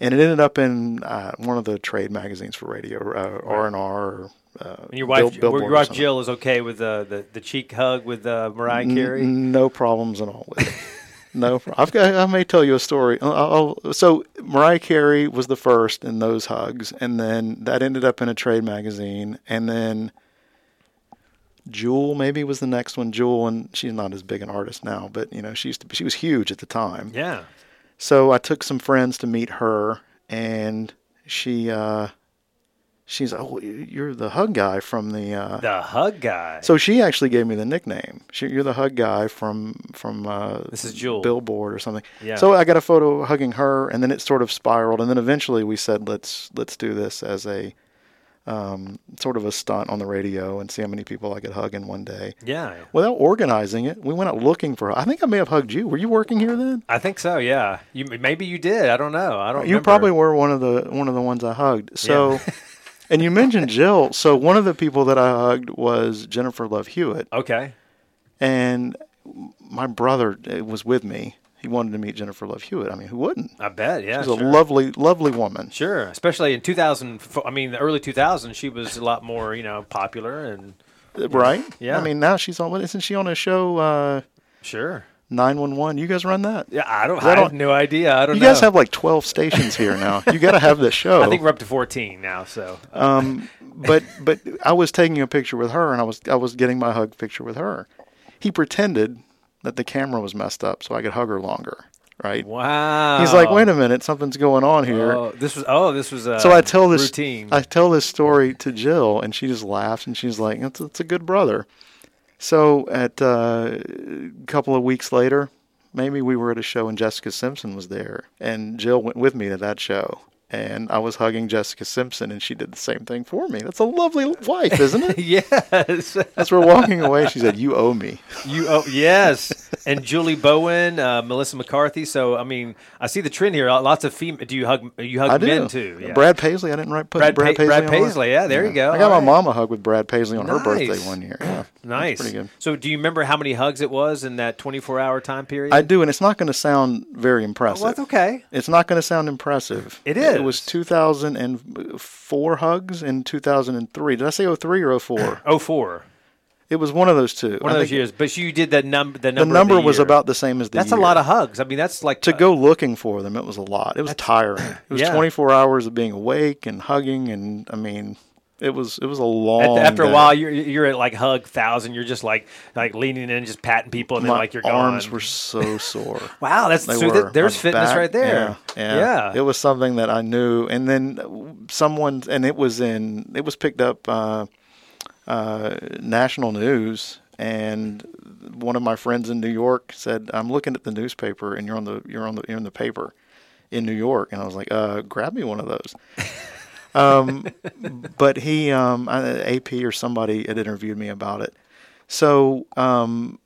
And it ended up in uh, one of the trade magazines for radio, uh, R and R or Uh, and your wife, Bill, your wife Jill, is okay with uh, the the cheek hug with uh, Mariah Carey. N- no problems at all with it. no, pro- I've got. I may tell you a story. I'll, I'll, so Mariah Carey was the first in those hugs, and then that ended up in a trade magazine, and then Jewel maybe was the next one. Jewel, and she's not as big an artist now, but you know she used to. Be, she was huge at the time. Yeah. So I took some friends to meet her, and she. Uh, She's, oh, you're the hug guy from the... Uh... The hug guy. So she actually gave me the nickname. She, you're the hug guy from... from uh, this is Jewel. Billboard or something. Yeah. So I got a photo hugging her, and then it sort of spiraled. And then eventually we said, let's let's do this as a um, sort of a stunt on the radio and see how many people I could hug in one day. Yeah. Without organizing it, we went out looking for her. I think I may have hugged you. Were you working here then? I think so, yeah. You Maybe you did. I don't know. I don't You remember. Probably were one of the one of the ones I hugged. So... Yeah. And you mentioned Jill. So one of the people that I hugged was Jennifer Love Hewitt. Okay. And my brother was with me. He wanted to meet Jennifer Love Hewitt. I mean, who wouldn't? I bet, yeah. She's sure. a lovely, lovely woman. Sure, especially in two thousand. I mean, the early two thousands, she was a lot more, you know, popular and right. Yeah. I mean, now she's on. Isn't she on a show? Uh, sure. nine one one. You guys run that? Yeah, I don't. I have no idea. I don't. You know. You guys have like twelve stations here now. You got to have this show. I think we're up to fourteen now. So. Um, but but I was taking a picture with her, and I was I was getting my hug picture with her. He pretended that the camera was messed up so I could hug her longer, right? Wow. He's like, wait a minute, something's going on here. Oh, this was oh, this was a so I tell this, routine. I tell this story to Jill, and she just laughs, and she's like, that's, that's a good brother. So at uh, a couple of weeks later, maybe we were at a show, and Jessica Simpson was there, and Jill went with me to that show. And I was hugging Jessica Simpson, and she did the same thing for me. That's a lovely wife, isn't it? Yes. As we're walking away, she said, you owe me. You owe, yes. And Julie Bowen, uh, Melissa McCarthy. So, I mean, I see the trend here. Lots of female. Do you hug You hug I do. men, too? Yeah. Brad Paisley. I didn't write put Brad, Brad pa- Paisley Brad on Paisley, yeah, there yeah. you go. I got All my right. mom a hug with Brad Paisley on nice. her birthday one year. Yeah. Nice. Pretty good. So do you remember how many hugs it was in that twenty-four hour time period? I do, and it's not going to sound very impressive. Well, that's okay. It's not going to sound impressive. It is. It was two thousand four hugs and two thousand three. Did I say oh three or oh four? oh four. It was one of those two. One I of those years. But you did that num- the number. The number the was year. about the same as the that's year. That's a lot of hugs. I mean, that's like... To uh, go looking for them, it was a lot. It was tiring. It was yeah. twenty-four hours of being awake and hugging and, I mean... It was it was a long after a day. while you're you're at like hug thousand you're just like like leaning in and just patting people and my then like you're arms gone. were so sore. Wow, that's so th- there's fitness back, right there. Yeah, yeah. yeah, it was something that I knew, and then someone and it was in it was picked up uh, uh, national news, and one of my friends in New York said, "I'm looking at the newspaper, and you're on the you're on the you're in the paper in New York," and I was like, uh, "Grab me one of those." um, but he, um, A P or somebody had interviewed me about it. So, um,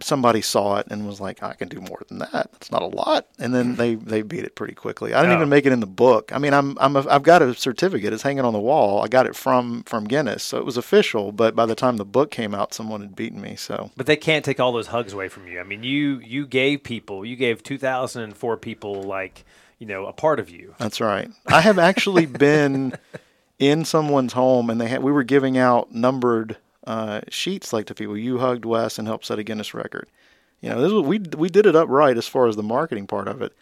somebody saw it and was like, I can do more than that. That's not a lot. And then they, they beat it pretty quickly. I didn't oh. even make it in the book. I mean, I'm, I'm, a, I've got a certificate. It's hanging on the wall. I got it from, from Guinness. So it was official, but by the time the book came out, someone had beaten me. So, but they can't take all those hugs away from you. I mean, you, you gave people, you gave two thousand four people like, you know, a part of you. That's right. I have actually been in someone's home, and they had, we were giving out numbered uh, sheets like to people. You hugged Wes and helped set a Guinness record. You know, this was, we we did it up right as far as the marketing part of it.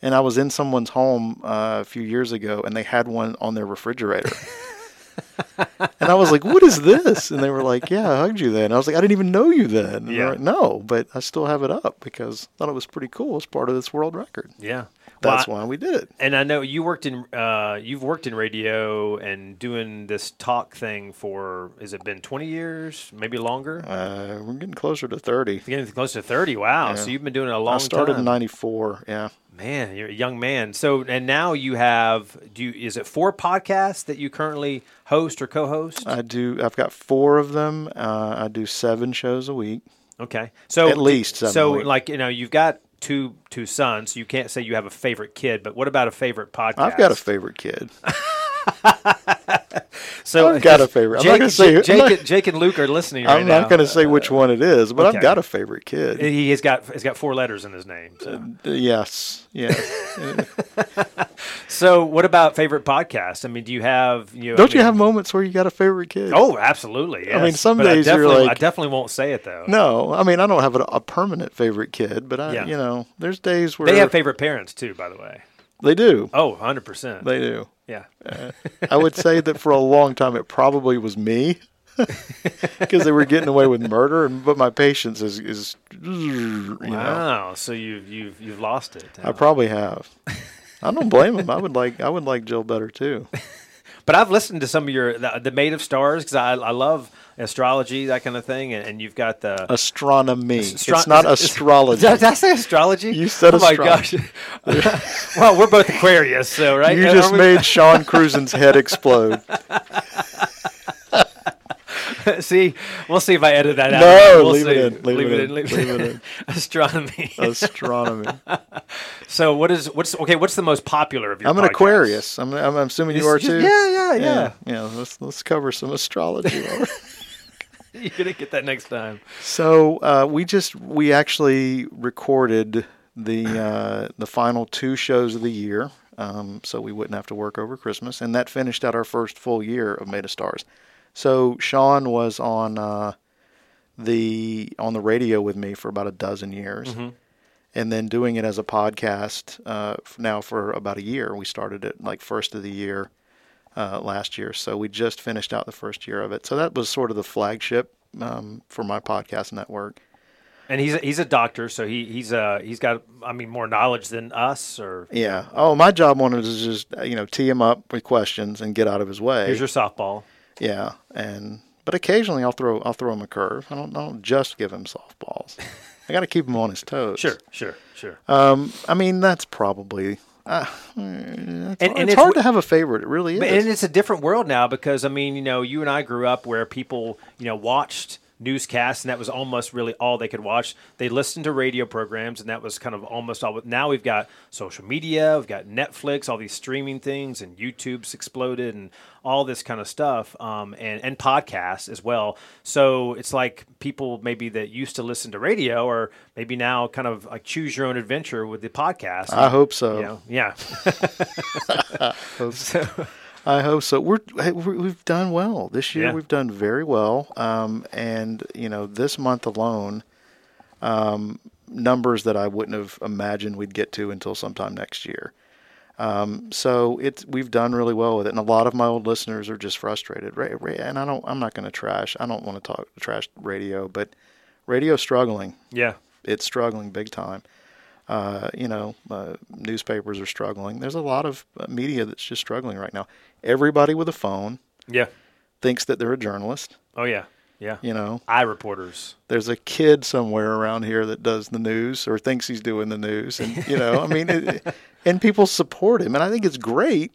And I was in someone's home uh, a few years ago, and they had one on their refrigerator. And I was like, what is this? And they were like, yeah, I hugged you then. And I was like, I didn't even know you then. And yeah. Like, no, but I still have it up because I thought it was pretty cool. It's part of this world record. Yeah. That's well, I, why we did it. And I know you worked in, uh, you've worked in radio and doing this talk thing for, has it been twenty years, maybe longer? Uh, we're getting closer to thirty. You're getting close to thirty. Wow. Yeah. So you've been doing it a long time. I started time. in ninety-four. Yeah. Man, you're a young man. So, and now you have, do you, is it four podcasts that you currently host or co-host? I do. I've got four of them. Uh, I do seven shows a week. Okay. So at least seven. So like, you know, you've got two two sons, so you can't say you have a favorite kid, but what about a favorite podcast? I've got a favorite kid. So I've got a favorite. Jake, I'm not gonna say, Jake, I'm not, Jake and Luke are listening right now. I'm not going to say which one it is, but okay. I've got a favorite kid. He has got he's got four letters in his name. So. Uh, yes, yes. So, what about favorite podcasts? I mean, do you have you know, don't I mean, you have moments where you got a favorite kid? Oh, absolutely. Yes. I mean, some but days you're like, I definitely won't say it though. No, I mean, I don't have a, a permanent favorite kid, but I, yeah. you know, there's days where they have favorite parents too. By the way, they do. Oh, one hundred percent. They do. Yeah. uh, I would say that for a long time it probably was me because they were getting away with murder, and but my patience is is you wow. know. So you've you've you've lost it. Now. I probably have. I don't blame him. I would like I would like Jill better too. But I've listened to some of your the, the Made of Stars because I I love astrology, that kind of thing, and, and you've got the astronomy. Astro- it's not astrology. Did I say astrology? You said astrology. Oh my gosh! Well, we're both Aquarius, so right. You just made Sean Cruzen's head explode. See, we'll see if I edit that out. No, we'll leave, it in, leave, leave it in. Leave it in. Leave it in. Astronomy. Astronomy. So what is what's okay? What's the most popular of your? I'm an podcasts? Aquarius. I'm, I'm assuming you, you are just, too. Yeah, yeah, yeah. Yeah. yeah let's, let's cover some astrology. You're going to get that next time. So uh, we just, we actually recorded the uh, the final two shows of the year, um, so we wouldn't have to work over Christmas. And that finished out our first full year of Made of Stars. So Sean was on uh, the on the radio with me for about a dozen years. Mm-hmm. And then doing it as a podcast uh, now for about a year. We started it like first of the year uh, last year. So we just finished out the first year of it. So that was sort of the flagship um, for my podcast network. And he's a, he's a doctor, so he he's uh he's got I mean more knowledge than us, or yeah. Oh, my job wanted to just you know tee him up with questions and get out of his way. Here's your softball. Yeah, and but occasionally I'll throw I'll throw him a curve. I don't I don't just give him softballs. I got to keep him on his toes. Sure, sure, sure. Um, I mean that's probably. Uh, it's, and, and it's, it's hard to have a favorite. It really is. But, and it's a different world now because I mean you know you and I grew up where people you know watched newscasts, and that was almost really all they could watch. They listened to radio programs, and that was kind of almost all. Now we've got social media, we've got Netflix, all these streaming things, and YouTube's exploded, and all this kind of stuff, um, and, and podcasts as well. So it's like people maybe that used to listen to radio or maybe now kind of like choose your own adventure with the podcast. I hope so. You know, yeah. I hope so. I hope so. We're, we've done well. This year yeah. we've done very well. Um, and, you know, this month alone, um, numbers that I wouldn't have imagined we'd get to until sometime next year. Um, so it's, we've done really well with it. And a lot of my old listeners are just frustrated. And I don't, I'm not going to trash. I don't want to talk trash radio, but radio's struggling. Yeah. It's struggling big time. Uh, you know, uh, newspapers are struggling. There's a lot of media that's just struggling right now. Everybody with a phone yeah. thinks that they're a journalist. Oh, yeah. Yeah. You know. I reporters. There's a kid somewhere around here that does the news or thinks he's doing the news. And, you know, I mean, it, and people support him. And I think it's great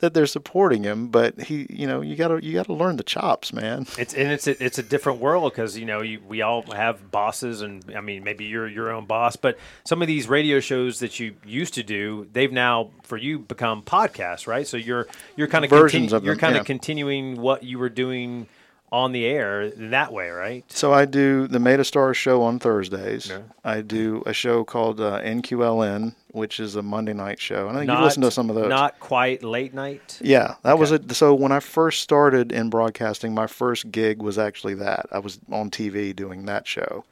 that they're supporting him, but he, you know, you gotta, you gotta learn the chops, man. It's, and it's, a, it's a different world because, you know, you, we all have bosses and I mean, maybe you're your own boss, but some of these radio shows that you used to do, they've now for you become podcasts, right? So you're, you're kind of, continu- of you're kind of yeah. continuing what you were doing on the air that way, right? So I do the Made of Stars show on Thursdays. Yeah. I do a show called uh, N Q L N, which is a Monday night show. And I think you listened to some of those. Not quite late night? Yeah. That okay. was it. So when I first started in broadcasting, my first gig was actually that. I was on T V doing that show.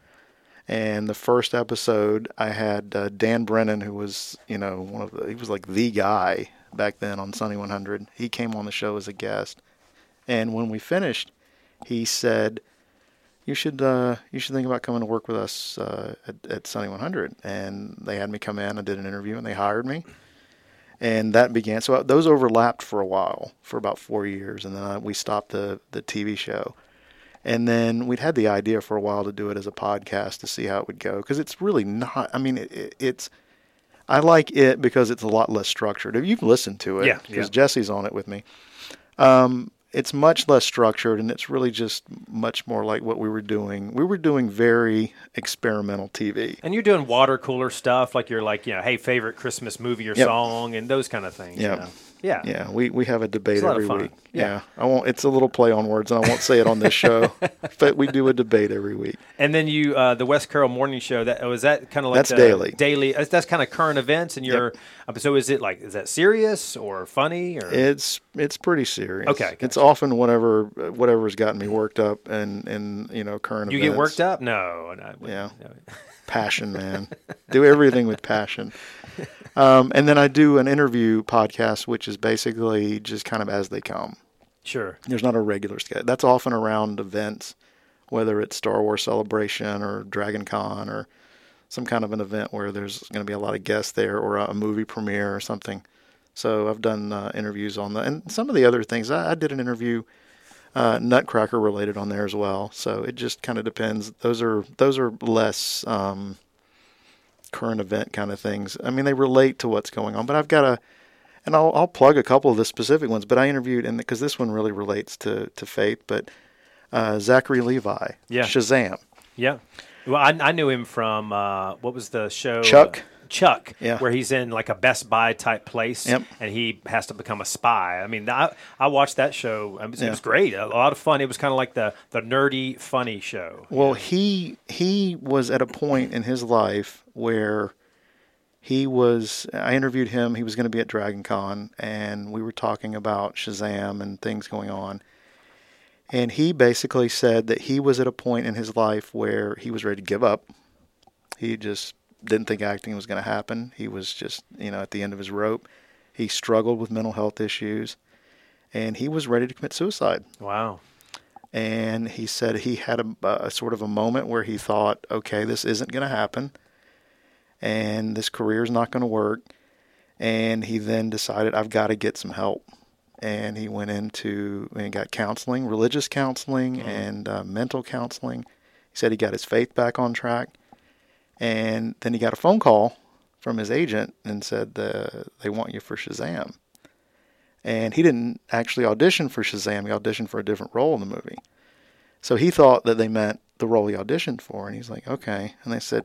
And the first episode, I had uh, Dan Brennan, who was, you know, one of the, he was like the guy back then on Sunny one hundred. He came on the show as a guest. And when we finished, he said, "You should uh, you should think about coming to work with us uh, at, at Sunny one hundred." And they had me come in. I did an interview, and they hired me. And that began. So those overlapped for a while, for about four years, and then I, we stopped the the T V show. And then we'd had the idea for a while to do it as a podcast to see how it would go, because it's really not. I mean, it, it, it's. I like it because it's a lot less structured. If you've listened to it, because yeah, yeah. Jessie's on it with me. Um, It's much less structured, and it's really just much more like what we were doing. We were doing very experimental T V. And you're doing water cooler stuff, like you're like, you know, hey, favorite Christmas movie or yep. song, and those kind of things. Yep. You know? Yeah. Yeah. We we have a debate it's a lot every of fun. Week. Yeah. yeah. I won't. It's a little play on words, and I won't say it on this show, but we do a debate every week. And then you, uh, the Wes Carroll Morning Show. That was that kind of like that's the daily. Daily. That's kind of current events, and you're. Yep. So is it like is that serious or funny or? It's it's pretty serious. Okay. Gotcha. It's often whatever whatever's gotten me worked up, and and you know current. You events. Get worked up? No. Not, yeah. No. Passion, man. Do everything with passion. Um, and then I do an interview podcast, which is basically just kind of as they come. Sure. There's not a regular schedule. That's often around events, whether it's Star Wars Celebration or Dragon Con or some kind of an event where there's going to be a lot of guests there or a movie premiere or something. So I've done uh, interviews on that. And some of the other things, I, I did an interview uh, Nutcracker related on there as well. So it just kind of depends. Those are, those are less... Um, current event kind of things. I mean, they relate to what's going on, but I've got a, and I'll, I'll plug a couple of the specific ones, but I interviewed, and because this one really relates to, to faith, but uh, Zachary Levi, yeah. Shazam. Yeah. Well, I, I knew him from uh, what was the show? Chuck. Chuck, yeah. Where he's in like a Best Buy type place, yep. and he has to become a spy. I mean, I, I watched that show. It was, yeah. it was great. A lot of fun. It was kind of like the, the nerdy, funny show. Well, yeah. he he was at a point in his life where he was, I interviewed him. He was going to be at Dragon Con, and we were talking about Shazam and things going on. And he basically said that he was at a point in his life where he was ready to give up. He just didn't think acting was going to happen. He was just, you know, at the end of his rope. He struggled with mental health issues, and he was ready to commit suicide. Wow. And he said he had a, a sort of a moment where he thought, okay, this isn't going to happen, and this career is not going to work. And he then decided, I've got to get some help. And he went into and got counseling, religious counseling, mm-hmm. and uh, mental counseling. He said he got his faith back on track. And then he got a phone call from his agent and said, the, they want you for Shazam. And he didn't actually audition for Shazam. He auditioned for a different role in the movie. So he thought that they meant the role he auditioned for. And he's like, okay. And they said,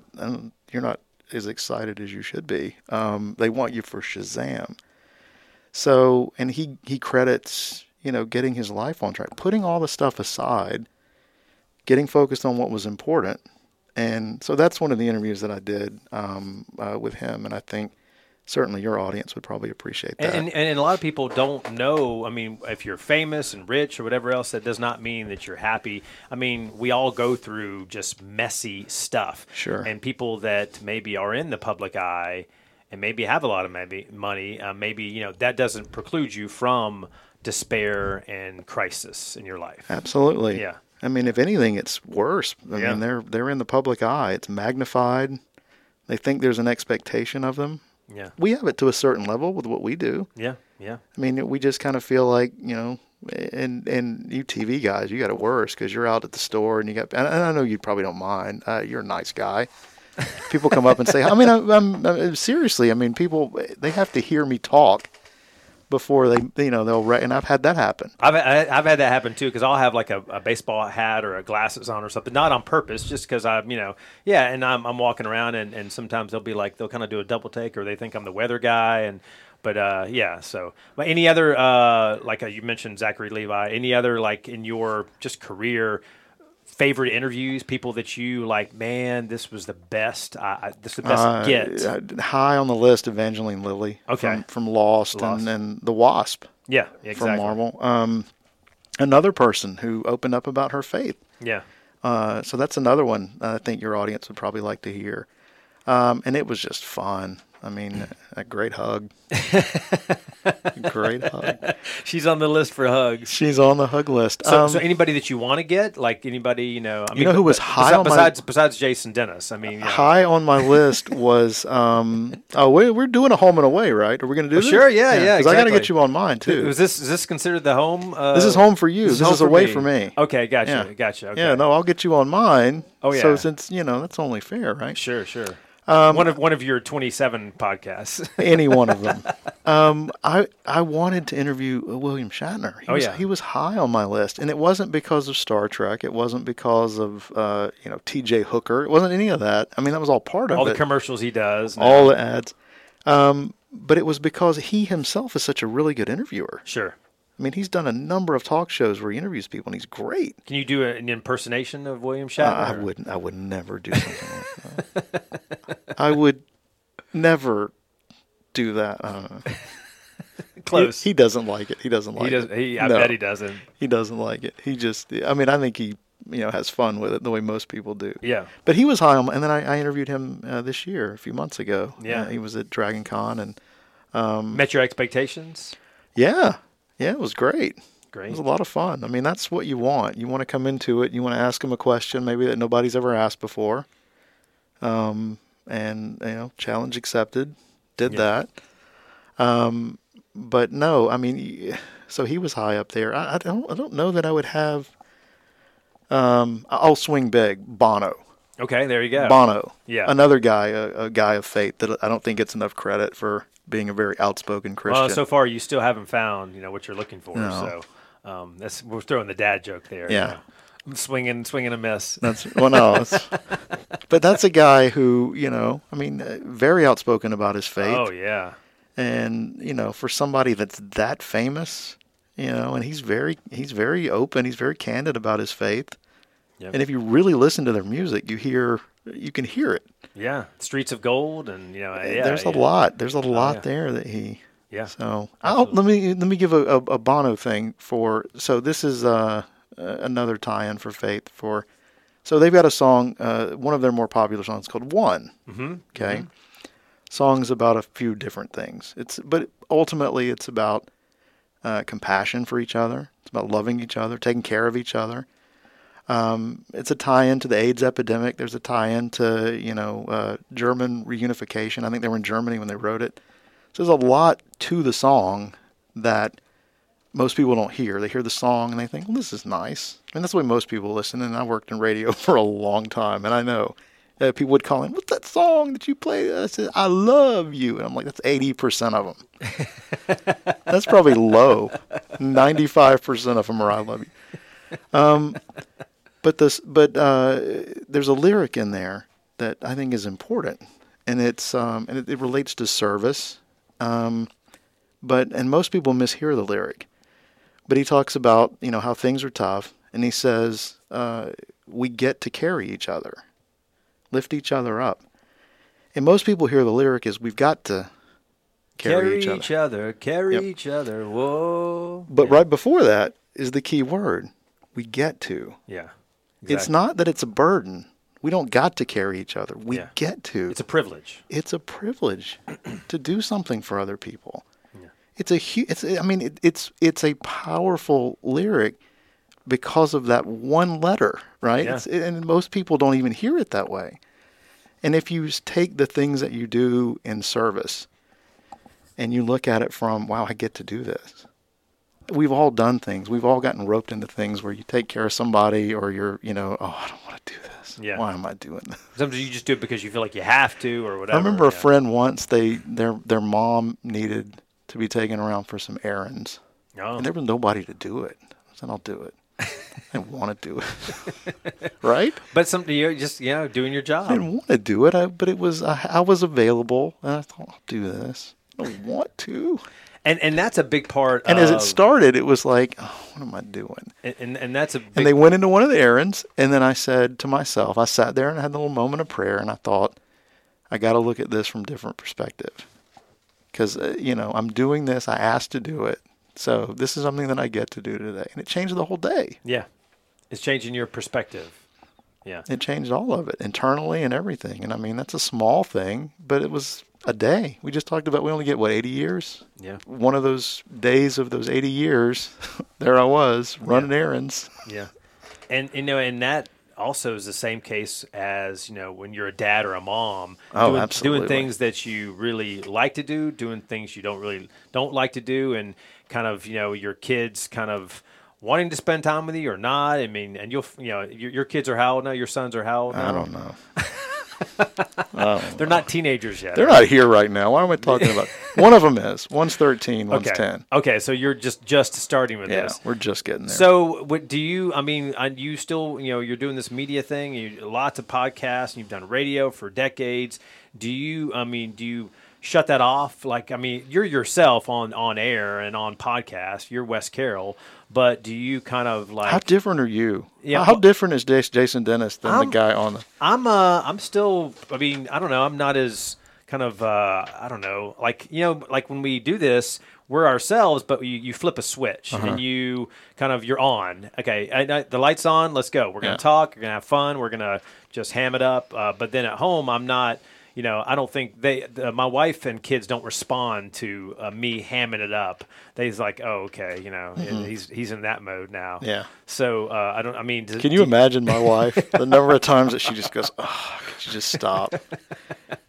you're not as excited as you should be. Um, they want you for Shazam. So, and he, he credits, you know, getting his life on track, putting all the stuff aside, getting focused on what was important. And so that's one of the interviews that I did um, uh, with him, and I think certainly your audience would probably appreciate that. And, and, and a lot of people don't know, I mean, if you're famous and rich or whatever else, that does not mean that you're happy. I mean, we all go through just messy stuff. Sure. And people that maybe are in the public eye and maybe have a lot of maybe money, uh, maybe, you know, that doesn't preclude you from despair and crisis in your life. Absolutely. Yeah. I mean, if anything, it's worse. I yeah. mean, they're they're in the public eye. It's magnified. They think there's an expectation of them. Yeah, we have it to a certain level with what we do. Yeah, yeah. I mean, we just kind of feel like, you know, and and you T V guys, you got it worse because you're out at the store and you got. And I know you probably don't mind. Uh, you're a nice guy. People come up and say, I mean, I'm, I'm, I'm seriously. I mean, people they have to hear me talk before they, you know, they'll re- and I've had that happen. I've I've had that happen too because I'll have like a, a baseball hat or a glasses on or something, not on purpose, just because I'm, you know, yeah, and I'm I'm walking around and, and sometimes they'll be like they'll kind of do a double take or they think I'm the weather guy and but uh, yeah, so but any other uh, like uh, you mentioned Zachary Levi, any other like in your just career favorite interviews, people that you like, man, this was the best, I, I, this is the best uh, get? High on the list, Evangeline Lilly okay. from, from Lost, Lost. And, and The Wasp yeah, exactly. from Marvel. Um, another person who opened up about her faith. Yeah. Uh, so that's another one I think your audience would probably like to hear. Um, and it was just fun. I mean, a great hug. Great hug. She's on the list for hugs. She's on the hug list. So, um, so anybody that you want to get, like anybody, you know, I mean, you know who was high besides, on my, besides besides Jason Dennis. I mean, you know. High on my list was um, oh, we, we're doing a home and away, right? Are we going to do well, this? Sure, yeah, yeah. Because yeah, exactly. I got to get you on mine too. Is this is this considered the home? Uh, this is home for you. This is, this is for away me. for me. Okay, gotcha, yeah. gotcha. Okay. Yeah, no, I'll get you on mine. Oh yeah. So since you know that's only fair, right? Sure, sure. Um, one of one of your twenty-seven podcasts, any one of them. Um, I I wanted to interview William Shatner. He oh was, yeah, he was high on my list, and it wasn't because of Star Trek. It wasn't because of uh, you know T J Hooker. It wasn't any of that. I mean, that was all part of all it. All the commercials he does, all the ads. Um, but it was because he himself is such a really good interviewer. Sure. I mean, he's done a number of talk shows where he interviews people, and he's great. Can you do an impersonation of William Shatner? Uh, I wouldn't. I would never do something like that. I would never do that. I don't know. Close. He, he doesn't like it. He doesn't like he doesn't, it. He, I no, bet he doesn't. He doesn't like it. He just. I mean, I think he, you know, has fun with it the way most people do. Yeah. But he was high on, and then I, I interviewed him uh, this year, a few months ago. Yeah. Uh, he was at Dragon Con and um, met your expectations. Yeah. Yeah, it was great. Great. It was a lot of fun. I mean, that's what you want. You want to come into it. You want to ask them a question maybe that nobody's ever asked before. Um, and, you know, challenge accepted. Did yeah. that. Um, but no, I mean, so he was high up there. I, I don't I don't know that I would have. Um, I'll swing big. Bono. Okay, there you go. Bono. Yeah. Another guy, a, a guy of faith that I don't think gets enough credit for being a very outspoken Christian. Well, so far you still haven't found, you know, what you're looking for. No. So um, that's we're throwing the dad joke there. Yeah. You know? swinging, swinging a miss. That's well, no, it's, but that's a guy who, you know, I mean, very outspoken about his faith. Oh yeah, and you know, for somebody that's that famous, you know, and he's very, he's very open, he's very candid about his faith. Yep. And if you really listen to their music, you hear, you can hear it. Yeah, Streets of Gold, and you know, yeah, there's yeah. a lot, there's a lot oh, yeah. there that he. Yeah. So I'll, let me let me give a, a, a Bono thing for. So this is uh, another tie-in for faith for. So they've got a song, uh, one of their more popular songs called "One." Mm-hmm. Okay. Mm-hmm. Songs about a few different things. It's but ultimately it's about uh, compassion for each other. It's about loving each other, taking care of each other. Um, it's a tie-in to the AIDS epidemic. There's a tie-in to you know uh, German reunification. I think they were in Germany when they wrote it. There's a lot to the song that most people don't hear. They hear the song and they think, well, this is nice. And that's the way most people listen. And I worked in radio for a long time. And I know uh, people would call in, what's that song that you play? I said, I love you. And I'm like, that's eighty percent of them. That's probably low. ninety-five percent of them are I love you. Um, but this, but uh, there's a lyric in there that I think is important. And, it's, um, and it, it relates to service. Um, but, and most people mishear the lyric, but he talks about, you know, how things are tough. And he says, uh, we get to carry each other, lift each other up. And most people hear the lyric is we've got to carry, carry each other, each other carry yep. each other. Whoa. But yeah. right before that is the key word. We get to, yeah, exactly. It's not that it's a burden. We don't got to carry each other. We yeah. get to. It's a privilege. It's a privilege to do something for other people. Yeah. It's a huge, it's, I mean, it, it's, it's a powerful lyric because of that one letter, right? Yeah. It's, and most people don't even hear it that way. And if you take the things that you do in service and you look at it from, wow, I get to do this. We've all done things. We've all gotten roped into things where you take care of somebody or you're, you know, oh, I don't want to do this. Yeah. Why am I doing this? Sometimes you just do it because you feel like you have to or whatever. I remember yeah. a friend once, they their their mom needed to be taken around for some errands. Oh. And there was nobody to do it. I said, I'll do it. I want to do it. Right? But something you're just, you know, doing your job. I didn't want to do it, I, but it was I, I was available. And I thought, I'll do this. I don't want to. And and that's a big part and of... And as it started, it was like, oh, what am I doing? And and, and that's a big... And they went into one of the errands, and then I said to myself, I sat there and I had a little moment of prayer, and I thought, I got to look at this from a different perspective. Because, uh, you know, I'm doing this. I asked to do it. So this is something that I get to do today. And it changed the whole day. Yeah. It's changing your perspective. Yeah. It changed all of it, internally and everything. And, I mean, that's a small thing, but it was... a day. We just talked about we only get, what, eighty years? Yeah. One of those days of those eighty years, there I was, running yeah. errands. Yeah. And, you know, and that also is the same case as, you know, when you're a dad or a mom. Oh, doing, absolutely. Doing things that you really like to do, doing things you don't really don't like to do, and kind of, you know, your kids kind of wanting to spend time with you or not. I mean, and you'll, you know, your, your kids are how old now? Your sons are how old now? I don't know. They're not teenagers yet. They're right? not here right now. Why am I talking about? One of them is. One's thirteen. One's okay. ten. Okay, so you're just, just starting with yeah, this. Yeah, we're just getting there. So, what do you? I mean, you still, you know, you're doing this media thing. You lots of podcasts. And you've done radio for decades. Do you? I mean, do you shut that off? Like, I mean, you're yourself on on air and on podcasts. You're Wes Carroll. But do you kind of like... How different are you? Yeah, How well, different is Jason Dennis than I'm, the guy on the... I'm uh, I'm still... I mean, I don't know. I'm not as kind of... Uh, I don't know. Like, you know, like when we do this, we're ourselves, but you, you flip a switch uh-huh. and you kind of... You're on. Okay, I, I, the light's on. Let's go. We're going to yeah. talk. We're going to have fun. We're going to just ham it up. Uh, but then at home, I'm not... You know, I don't think they, uh, my wife and kids don't respond to uh, me hamming it up. They's like, oh, okay, you know, mm-hmm. he's he's in that mode now. Yeah. So uh, I don't. I mean, can you imagine my wife? The number of times that she just goes, oh, could you just stop?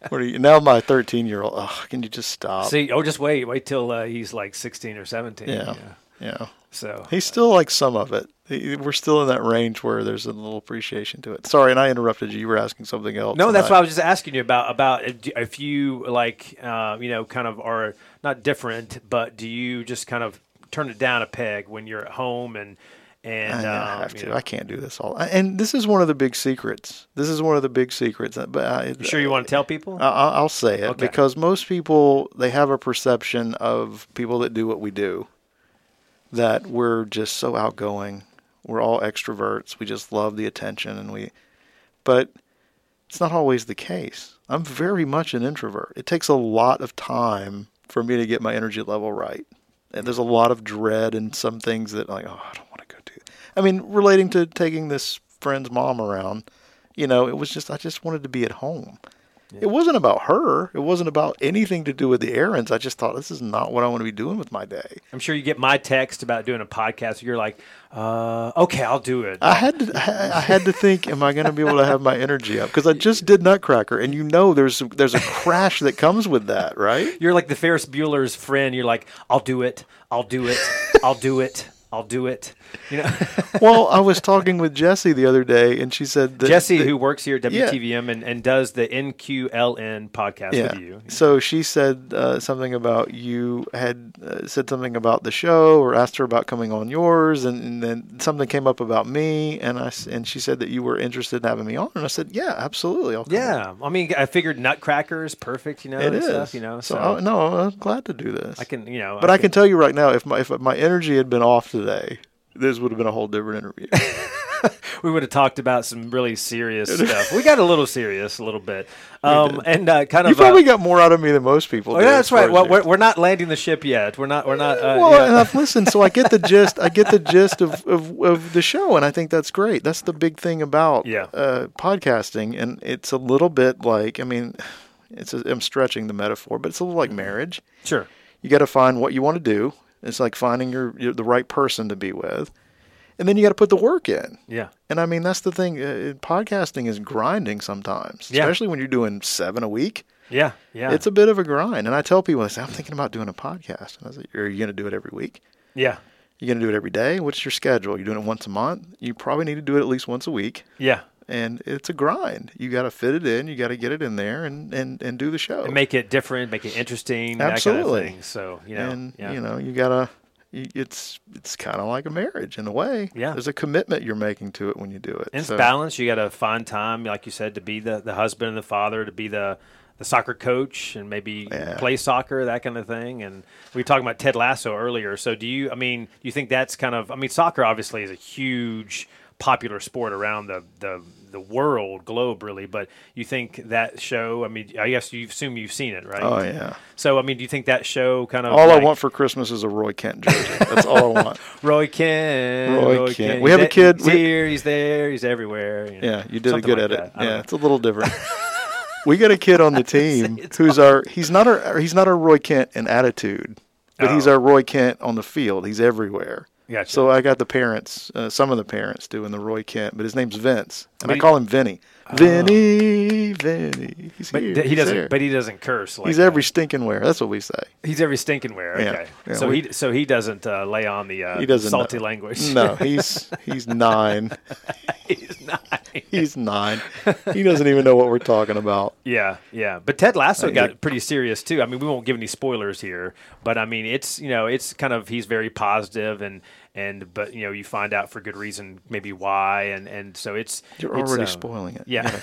What are you now? My thirteen-year-old. Oh, can you just stop? See, oh, just wait, wait till uh, he's like sixteen or seventeen. Yeah. Yeah. yeah. So he's still like some of it. We're still in that range where there's a little appreciation to it. Sorry, and I interrupted you. You were asking something else. No, that's I, what I was just asking you about. About if you like, uh, you know, kind of are not different, but do you just kind of turn it down a peg when you're at home and And I, um, I have to. You know. I can't do this all. And this is one of the big secrets. This is one of the big secrets. But I, you sure you want to tell people? I, I'll say it okay. Because most people, they have a perception of people that do what we do, that we're just so outgoing. We're all extroverts. We just love the attention, and we. But it's not always the case. I'm very much an introvert. It takes a lot of time for me to get my energy level right, and there's a lot of dread and some things that like, oh, I don't want to go do that. I mean, relating to taking this friend's mom around, you know, it was just I just wanted to be at home. Yeah. It wasn't about her. It wasn't about anything to do with the errands. I just thought, this is not what I want to be doing with my day. I'm sure you get my text about doing a podcast. You're like, uh, okay, I'll do it. I had to, I had to think, am I going to be able to have my energy up? Because I just did Nutcracker, and you know there's there's a crash that comes with that, right? You're like the Ferris Bueller's friend. You're like, I'll do it. I'll do it. I'll do it. I'll do it. You know. Well, I was talking with Jessie the other day, and she said that Jessie, that, who works here at W T V M yeah. and, and does the N Q L N podcast yeah. with you. So she said uh, something about you had uh, said something about the show, or asked her about coming on yours, and, and then something came up about me, and I and she said that you were interested in having me on, and I said, yeah, absolutely, I'll come yeah. on. I mean, I figured Nutcracker is perfect, you know. It is. Stuff, you know. So, so I, no, I'm glad to do this. I can, you know, but I can, I can tell you right now, if my if my energy had been off today, this would have been a whole different interview. We would have talked about some really serious stuff. We got a little serious, a little bit. Um, and uh, kind of, you probably uh, got more out of me than most people. Oh, do, yeah, that's right. Well, we're, we're not landing the ship yet. We're not. We're not. Uh, well, yeah. And I've listened, so I get the gist. I get the gist of, of, of the show, and I think that's great. That's the big thing about yeah. uh, podcasting, and it's a little bit like. I mean, it's. A, I'm stretching the metaphor, but it's a little like marriage. Sure, you got to find what you want to do. It's like finding your, your the right person to be with, and then you got to put the work in. Yeah, and I mean that's the thing. Uh, podcasting is grinding sometimes, yeah. especially when you're doing seven a week. Yeah, yeah, it's a bit of a grind. And I tell people, I say, I'm thinking about doing a podcast, and I say, are you going to do it every week? Yeah, you're going to do it every day. What's your schedule? You're doing it once a month. You probably need to do it at least once a week. Yeah. And it's a grind. You got to fit it in. You got to get it in there and, and, and do the show. And make it different. Make it interesting. Absolutely. That kind of thing. So you know, and yeah. you know, you gotta. It's it's kind of like a marriage in a way. Yeah. There's a commitment you're making to it when you do it. And so. It's balanced. You got to find time, like you said, to be the, the husband and the father, to be the. the soccer coach, and maybe yeah. play soccer, that kind of thing. And we were talking about Ted Lasso earlier. So do you, I mean, do you think that's kind of, I mean, soccer obviously is a huge popular sport around the, the, the world, globe really, but you think that show, I mean, I guess you assume you've seen it, right? Oh, yeah. So, I mean, do you think that show kind of... All like, I want for Christmas is a Roy Kent jersey. That's all I want. Roy Kent. Roy, Roy Kent. Kent. We have a kid. He's here, he's there, he's everywhere. You know, yeah, you did a good like edit. Yeah, know. It's a little different. We got a kid on the team who's hard. our he's not our he's not our Roy Kent in attitude, but oh. he's our Roy Kent on the field. He's everywhere. Gotcha. So I got the parents, uh, some of the parents doing the Roy Kent, but his name's Vince, and but I he, call him Vinny. Oh. Vinny, Vinny. He's but here. He he's doesn't, there. but he doesn't curse. Like he's that. every stinking where. That's what we say. He's every stinking where. Okay, yeah. Yeah, so we, he so he doesn't uh, lay on the uh, he doesn't salty know. language. No, he's he's nine. he's nine. He's nine. He doesn't even know what we're talking about. Yeah, yeah. But Ted Lasso uh, got yeah. pretty serious too. I mean, we won't give any spoilers here, but I mean, it's you know, it's kind of he's very positive and. And but you know you find out for good reason maybe why and, and so it's you're it's, already um, spoiling it yeah. yeah.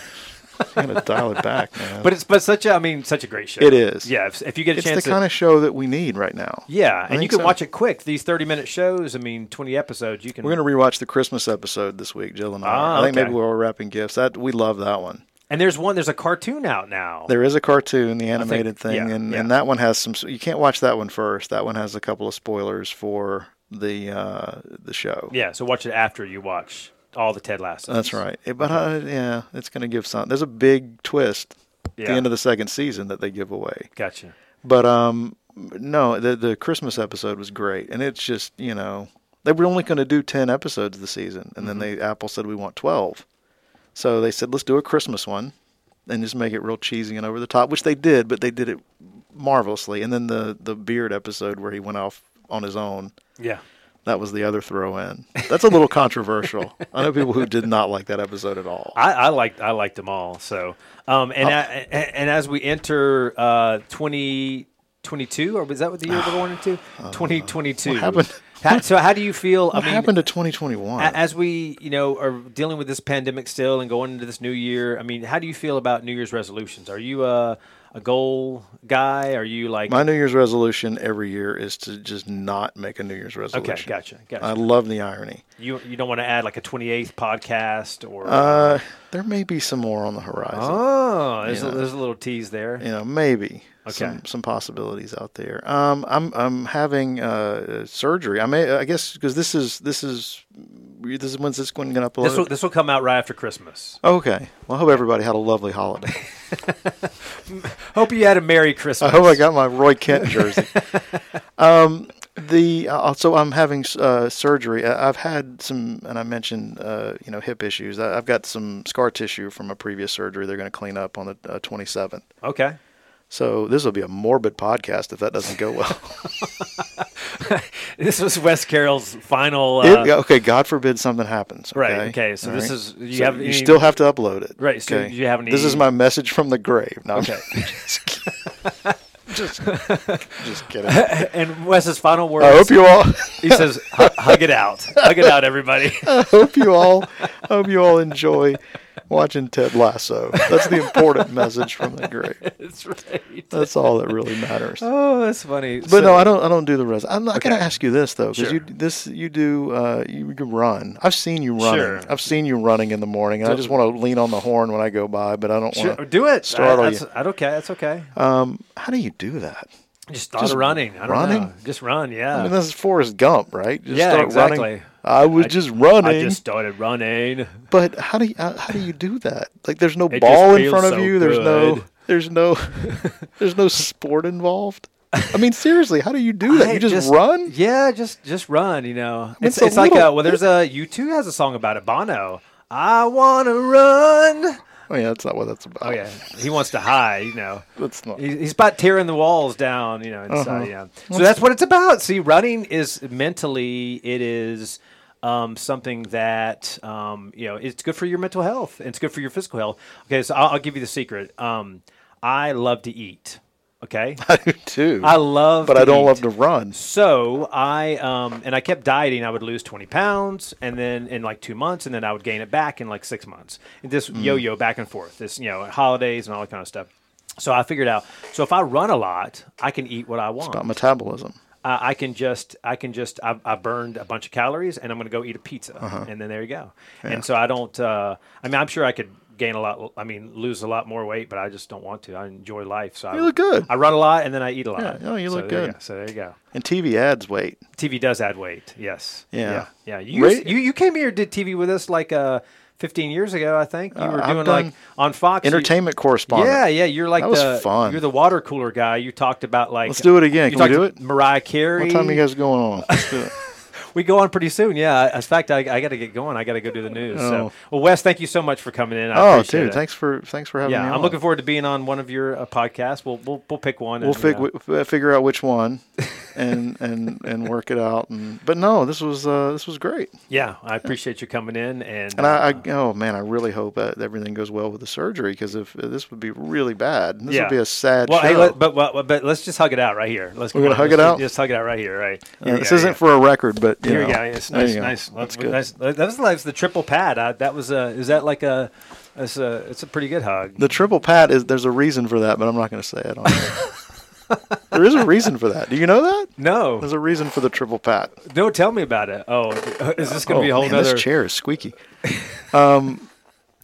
I'm gonna dial it back, man. But it's but such a I mean such a great show. It is. Yeah, if, if you get a it's chance, it's the to, kind of show that we need right now. Yeah, I and you can so. watch it quick. These thirty minute shows. I mean, twenty episodes. You can. We're gonna rewatch the Christmas episode this week, Jill and I. Ah, I think okay. maybe we're all wrapping gifts. That we love that one. And there's one. There's a cartoon out now. There is a cartoon, the animated think, thing, yeah, and, yeah. and that one has some. You can't watch that one first. That one has a couple of spoilers for the uh, the show. Yeah, so watch it after you watch all the Ted Lasso. That's right. But uh, yeah, it's going to give some. There's a big twist yeah. at the end of the second season that they give away. Gotcha. But um, no, the the Christmas episode was great, and it's just you know they were only going to do ten episodes this season, and mm-hmm. then they Apple said we want twelve. So they said, let's do a Christmas one and just make it real cheesy and over the top, which they did, but they did it marvelously. And then the, the Beard episode where he went off on his own. Yeah. That was the other throw-in. That's a little controversial. I know people who did not like that episode at all. I, I liked I liked them all. So, um, and, oh. I, and as we enter uh, twenty twenty-two, or was that what the year we're going into? twenty twenty-two. What happened? How, so how do you feel? What I mean, happened to twenty twenty-one? As we, you know, are dealing with this pandemic still and going into this new year, I mean, how do you feel about New Year's resolutions? Are you a, a goal guy? Are you like... My New Year's resolution every year is to just not make a New Year's resolution. Okay, gotcha. gotcha. I love the irony. You you don't want to add like a twenty-eighth podcast or... Uh, there may be some more on the horizon. Oh, there's, a, there's a little tease there. You know, maybe. Okay. Some, some possibilities out there. Um, I'm I'm having uh, surgery. I may I guess because this is this is this is when's this going to upload? This will, this will come out right after Christmas. Okay. Well, I hope everybody had a lovely holiday. Hope you had a Merry Christmas. I hope I got my Roy Kent jersey. um, the uh, so I'm having uh, surgery. I, I've had some, and I mentioned uh, you know hip issues. I, I've got some scar tissue from a previous surgery. They're going to clean up on the uh, twenty-seventh. Okay. So this will be a morbid podcast if that doesn't go well. This was Wes Carroll's final. Uh, it, okay, God forbid something happens. Okay? Right. Okay. So All this right? is you so have you any, still have to upload it. Right. So okay? you have any, This is my message from the grave. No, okay. Just, just kidding. And Wes's final words. I hope you all. He says, "Hug it out, hug it out, everybody." I hope you all. Hope you all enjoy watching Ted Lasso. That's the important message from the grave. That's right. That's all that really matters. Oh, that's funny. But so, no, I don't. I don't do the rest. I'm not okay. gonna ask you this though, because sure. you this you do uh, you run. I've seen you running. Sure. I've seen you running in the morning, and so, I just want to lean on the horn when I go by, but I don't want to sure. do it. Startle I, that's, you. I don't care. That's okay. Um, how do you do that? Just start just running. I don't running? know. Just run, yeah. I mean, this is Forrest Gump, right? Just yeah, start exactly. Running. I was I, just running. I just started running. But how do you, how do you do that? Like, there's no it ball in front so of you. Good. There's no there's no there's no sport involved. I mean, seriously, how do you do that? You just, just run? Yeah, just just run. You know, I mean, it's it's, it's little, like a, well, there's a U two has a song about it. Bono, I wanna run. Oh, yeah, that's not what that's about. Oh, yeah. He wants to high, you know. That's not. He's about tearing the walls down, you know, inside, uh-huh. yeah. So that's what it's about. See, running is mentally, it is um, something that, um, you know, it's good for your mental health. And it's good for your physical health. Okay, so I'll, I'll give you the secret. Um, I love to eat. Okay. I do too. I love, but I don't eat. love to run. So I um and I kept dieting. I would lose twenty pounds, and then in like two months, and then I would gain it back in like six months. And this mm. yo-yo back and forth. This you know holidays and all that kind of stuff. So I figured out. So if I run a lot, I can eat what I want. It's about metabolism. Uh, I can just I can just I, I burned a bunch of calories, and I'm going to go eat a pizza, uh-huh. and then there you go. Yeah. And so I don't. Uh, I mean, I'm sure I could. Gain a lot, I mean, lose a lot more weight, but I just don't want to. I enjoy life. So you I, look good. I run a lot, and then I eat a lot. Yeah, no, you look so good. You so there you go. And T V adds weight. T V does add weight, yes. Yeah. Yeah. yeah. You, you you came here and did T V with us like uh, fifteen years ago, I think. You were uh, doing like on Fox. Entertainment you, correspondent. Yeah, yeah. You're like that was the, fun. You're the water cooler guy. You talked about like. Let's do it again. Can we do it? Mariah Carey. What time are you guys going on? Let's do it. We go on pretty soon, yeah. In fact, I, I got to get going. I got to go do the news. Oh. So, well, Wes, thank you so much for coming in. I oh, appreciate dude, it. thanks for thanks for having yeah, me. Yeah, I'm on. looking forward to being on one of your uh, podcasts. We'll we'll we'll pick one. We'll and, fig- you know. figure out which one, and and and work it out. And but no, this was uh, this was great. Yeah, I appreciate you coming in. And and uh, I, I oh man, I really hope that everything goes well with the surgery because if uh, this would be really bad, this yeah. would be a sad. Well, show. Hey, let, but, but but let's just hug it out right here. Let's we're gonna on. hug let's it out. Just hug it out right here, right? Uh, yeah, this yeah, isn't yeah. for a record, but. You Here know. we go. It's nice, go. nice. That's good. Nice. That was like the triple pat. I, that was a. Is that like a? It's a. It's a pretty good hug. The triple pat is. There's a reason for that, but I'm not going to say it on there. There is a reason for that. Do you know that? No. There's a reason for the triple pat. No, tell me about it. Oh, is this going to oh, be a whole man, other? This chair is squeaky. um.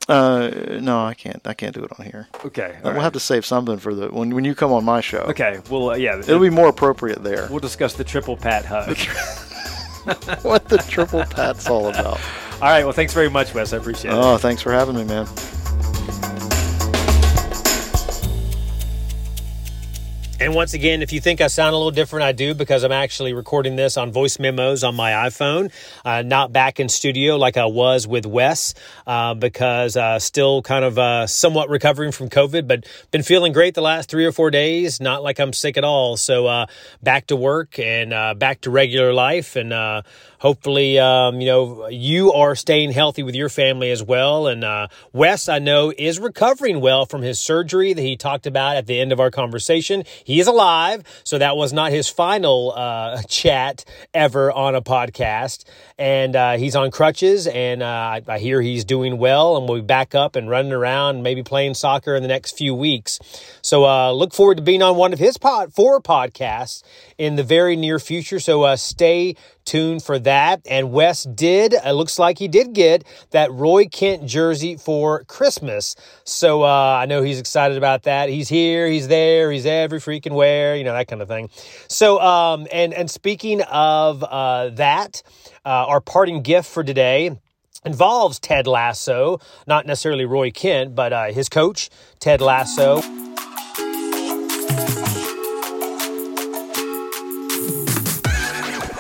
Uh no, I can't. I can't do it on here. Okay, we'll right. have to save something for the when when you come on my show. Okay, well uh, yeah, it'll be more appropriate there. We'll discuss the triple pat hug. What the triple pat's all about. All right. Well, thanks very much, Wes. I appreciate it. Oh, thanks for having me, man. And once again, if you think I sound a little different, I do because I'm actually recording this on voice memos on my iPhone, uh, not back in studio like I was with Wes uh, because uh, still kind of uh, somewhat recovering from COVID, but been feeling great the last three or four days, not like I'm sick at all. So uh, back to work and uh, back to regular life and uh, hopefully, um, you know, you are staying healthy with your family as well. And uh, Wes, I know, is recovering well from his surgery that he talked about at the end of our conversation. He He's alive, so that was not his final uh, chat ever on a podcast. And uh, he's on crutches, and uh, I, I hear he's doing well, and we'll be back up and running around, maybe playing soccer in the next few weeks. So uh, look forward to being on one of his pod, four podcasts in the very near future, so uh, stay tuned for that. And Wes did, it looks like he did get that Roy Kent jersey for Christmas. So uh, I know he's excited about that. He's here, he's there, he's every freaking where, you know, that kind of thing. So, um, and, and speaking of uh, that, uh, our parting gift for today involves Ted Lasso, not necessarily Roy Kent, but uh, his coach, Ted Lasso.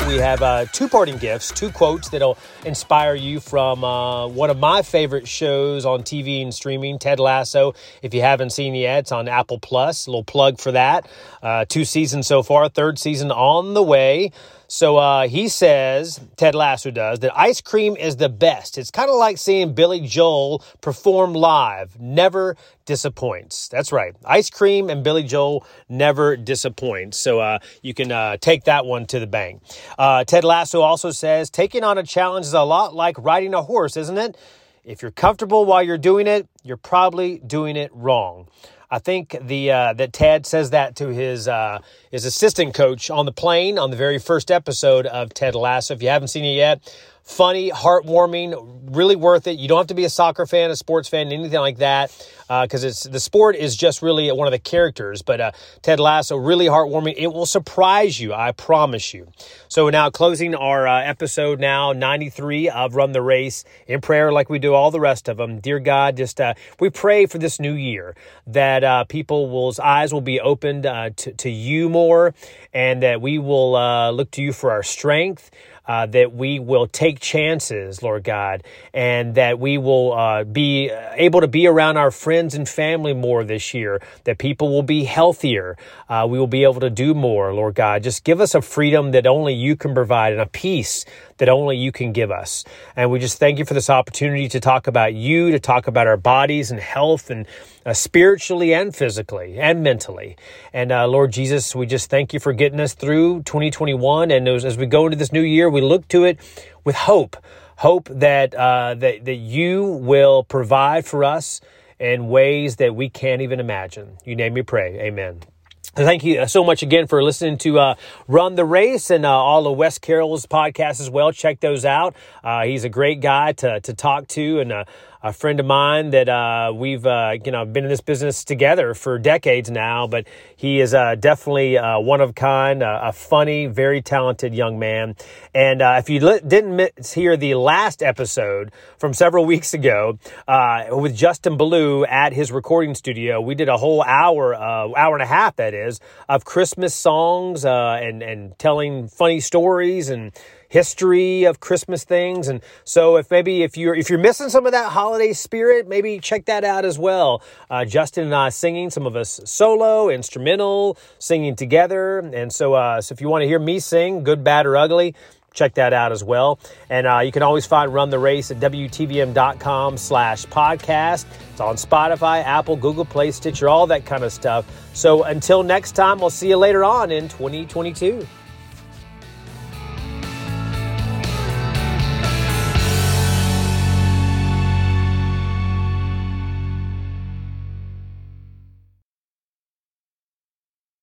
We have uh, two parting gifts, two quotes that'll inspire you from uh, one of my favorite shows on T V and streaming, Ted Lasso. If you haven't seen it yet, it's on Apple Plus. A little plug for that. Uh, two seasons so far, third season on the way. So uh, he says, Ted Lasso does, that ice cream is the best. It's kind of like seeing Billy Joel perform live. Never disappoints. That's right. Ice cream and Billy Joel never disappoints. So uh, you can uh, take that one to the bank. Uh, Ted Lasso also says, taking on a challenge is a lot like riding a horse, isn't it? If you're comfortable while you're doing it, you're probably doing it wrong. I think the uh, that Ted says that to his uh, his assistant coach on the plane on the very first episode of Ted Lasso. If you haven't seen it yet, funny, heartwarming, really worth it. You don't have to be a soccer fan, a sports fan, anything like that, because uh, it's the sport is just really one of the characters. But uh, Ted Lasso, really heartwarming. It will surprise you, I promise you. So now closing our uh, episode now, ninety-three of Run the Race, in prayer like we do all the rest of them. Dear God, just uh, we pray for this new year that uh, people's eyes will be opened uh, to, to you more, and that we will uh, look to you for our strength. Uh, that we will take chances, Lord God, and that we will uh, be able to be around our friends and family more this year, that people will be healthier. Uh, we will be able to do more, Lord God. Just give us a freedom that only you can provide and a peace that only you can give us. And we just thank you for this opportunity to talk about you, to talk about our bodies and health and uh, spiritually and physically and mentally. And uh, Lord Jesus, we just thank you for getting us through twenty twenty-one. And as, as we go into this new year, we look to it with hope, hope that, uh, that, that you will provide for us in ways that we can't even imagine. You name me pray. Amen. Thank you so much again for listening to uh, Run the Race and uh, all of Wes Carroll's podcasts as well. Check those out. Uh, he's a great guy to to talk to, and uh, a friend of mine that uh, we've uh, you know been in this business together for decades now. But he is uh, definitely uh, one of a kind, uh, a funny, very talented young man. And uh, if you li- didn't miss, hear the last episode from several weeks ago uh, with Justin Ballou at his recording studio, we did a whole hour, uh, hour and a half that is. Of Christmas songs uh, and, and telling funny stories and history of Christmas things. And so if maybe if you're if you're missing some of that holiday spirit, maybe check that out as well. Uh, Justin and I singing, some of us solo, instrumental, singing together. And so, uh, so if you want to hear me sing, good, bad, or ugly, check that out as well. And uh, you can always find Run the Race at W T V M dot com slash podcast. It's on Spotify, Apple, Google Play, Stitcher, all that kind of stuff. So until next time, we'll see you later on in twenty twenty-two.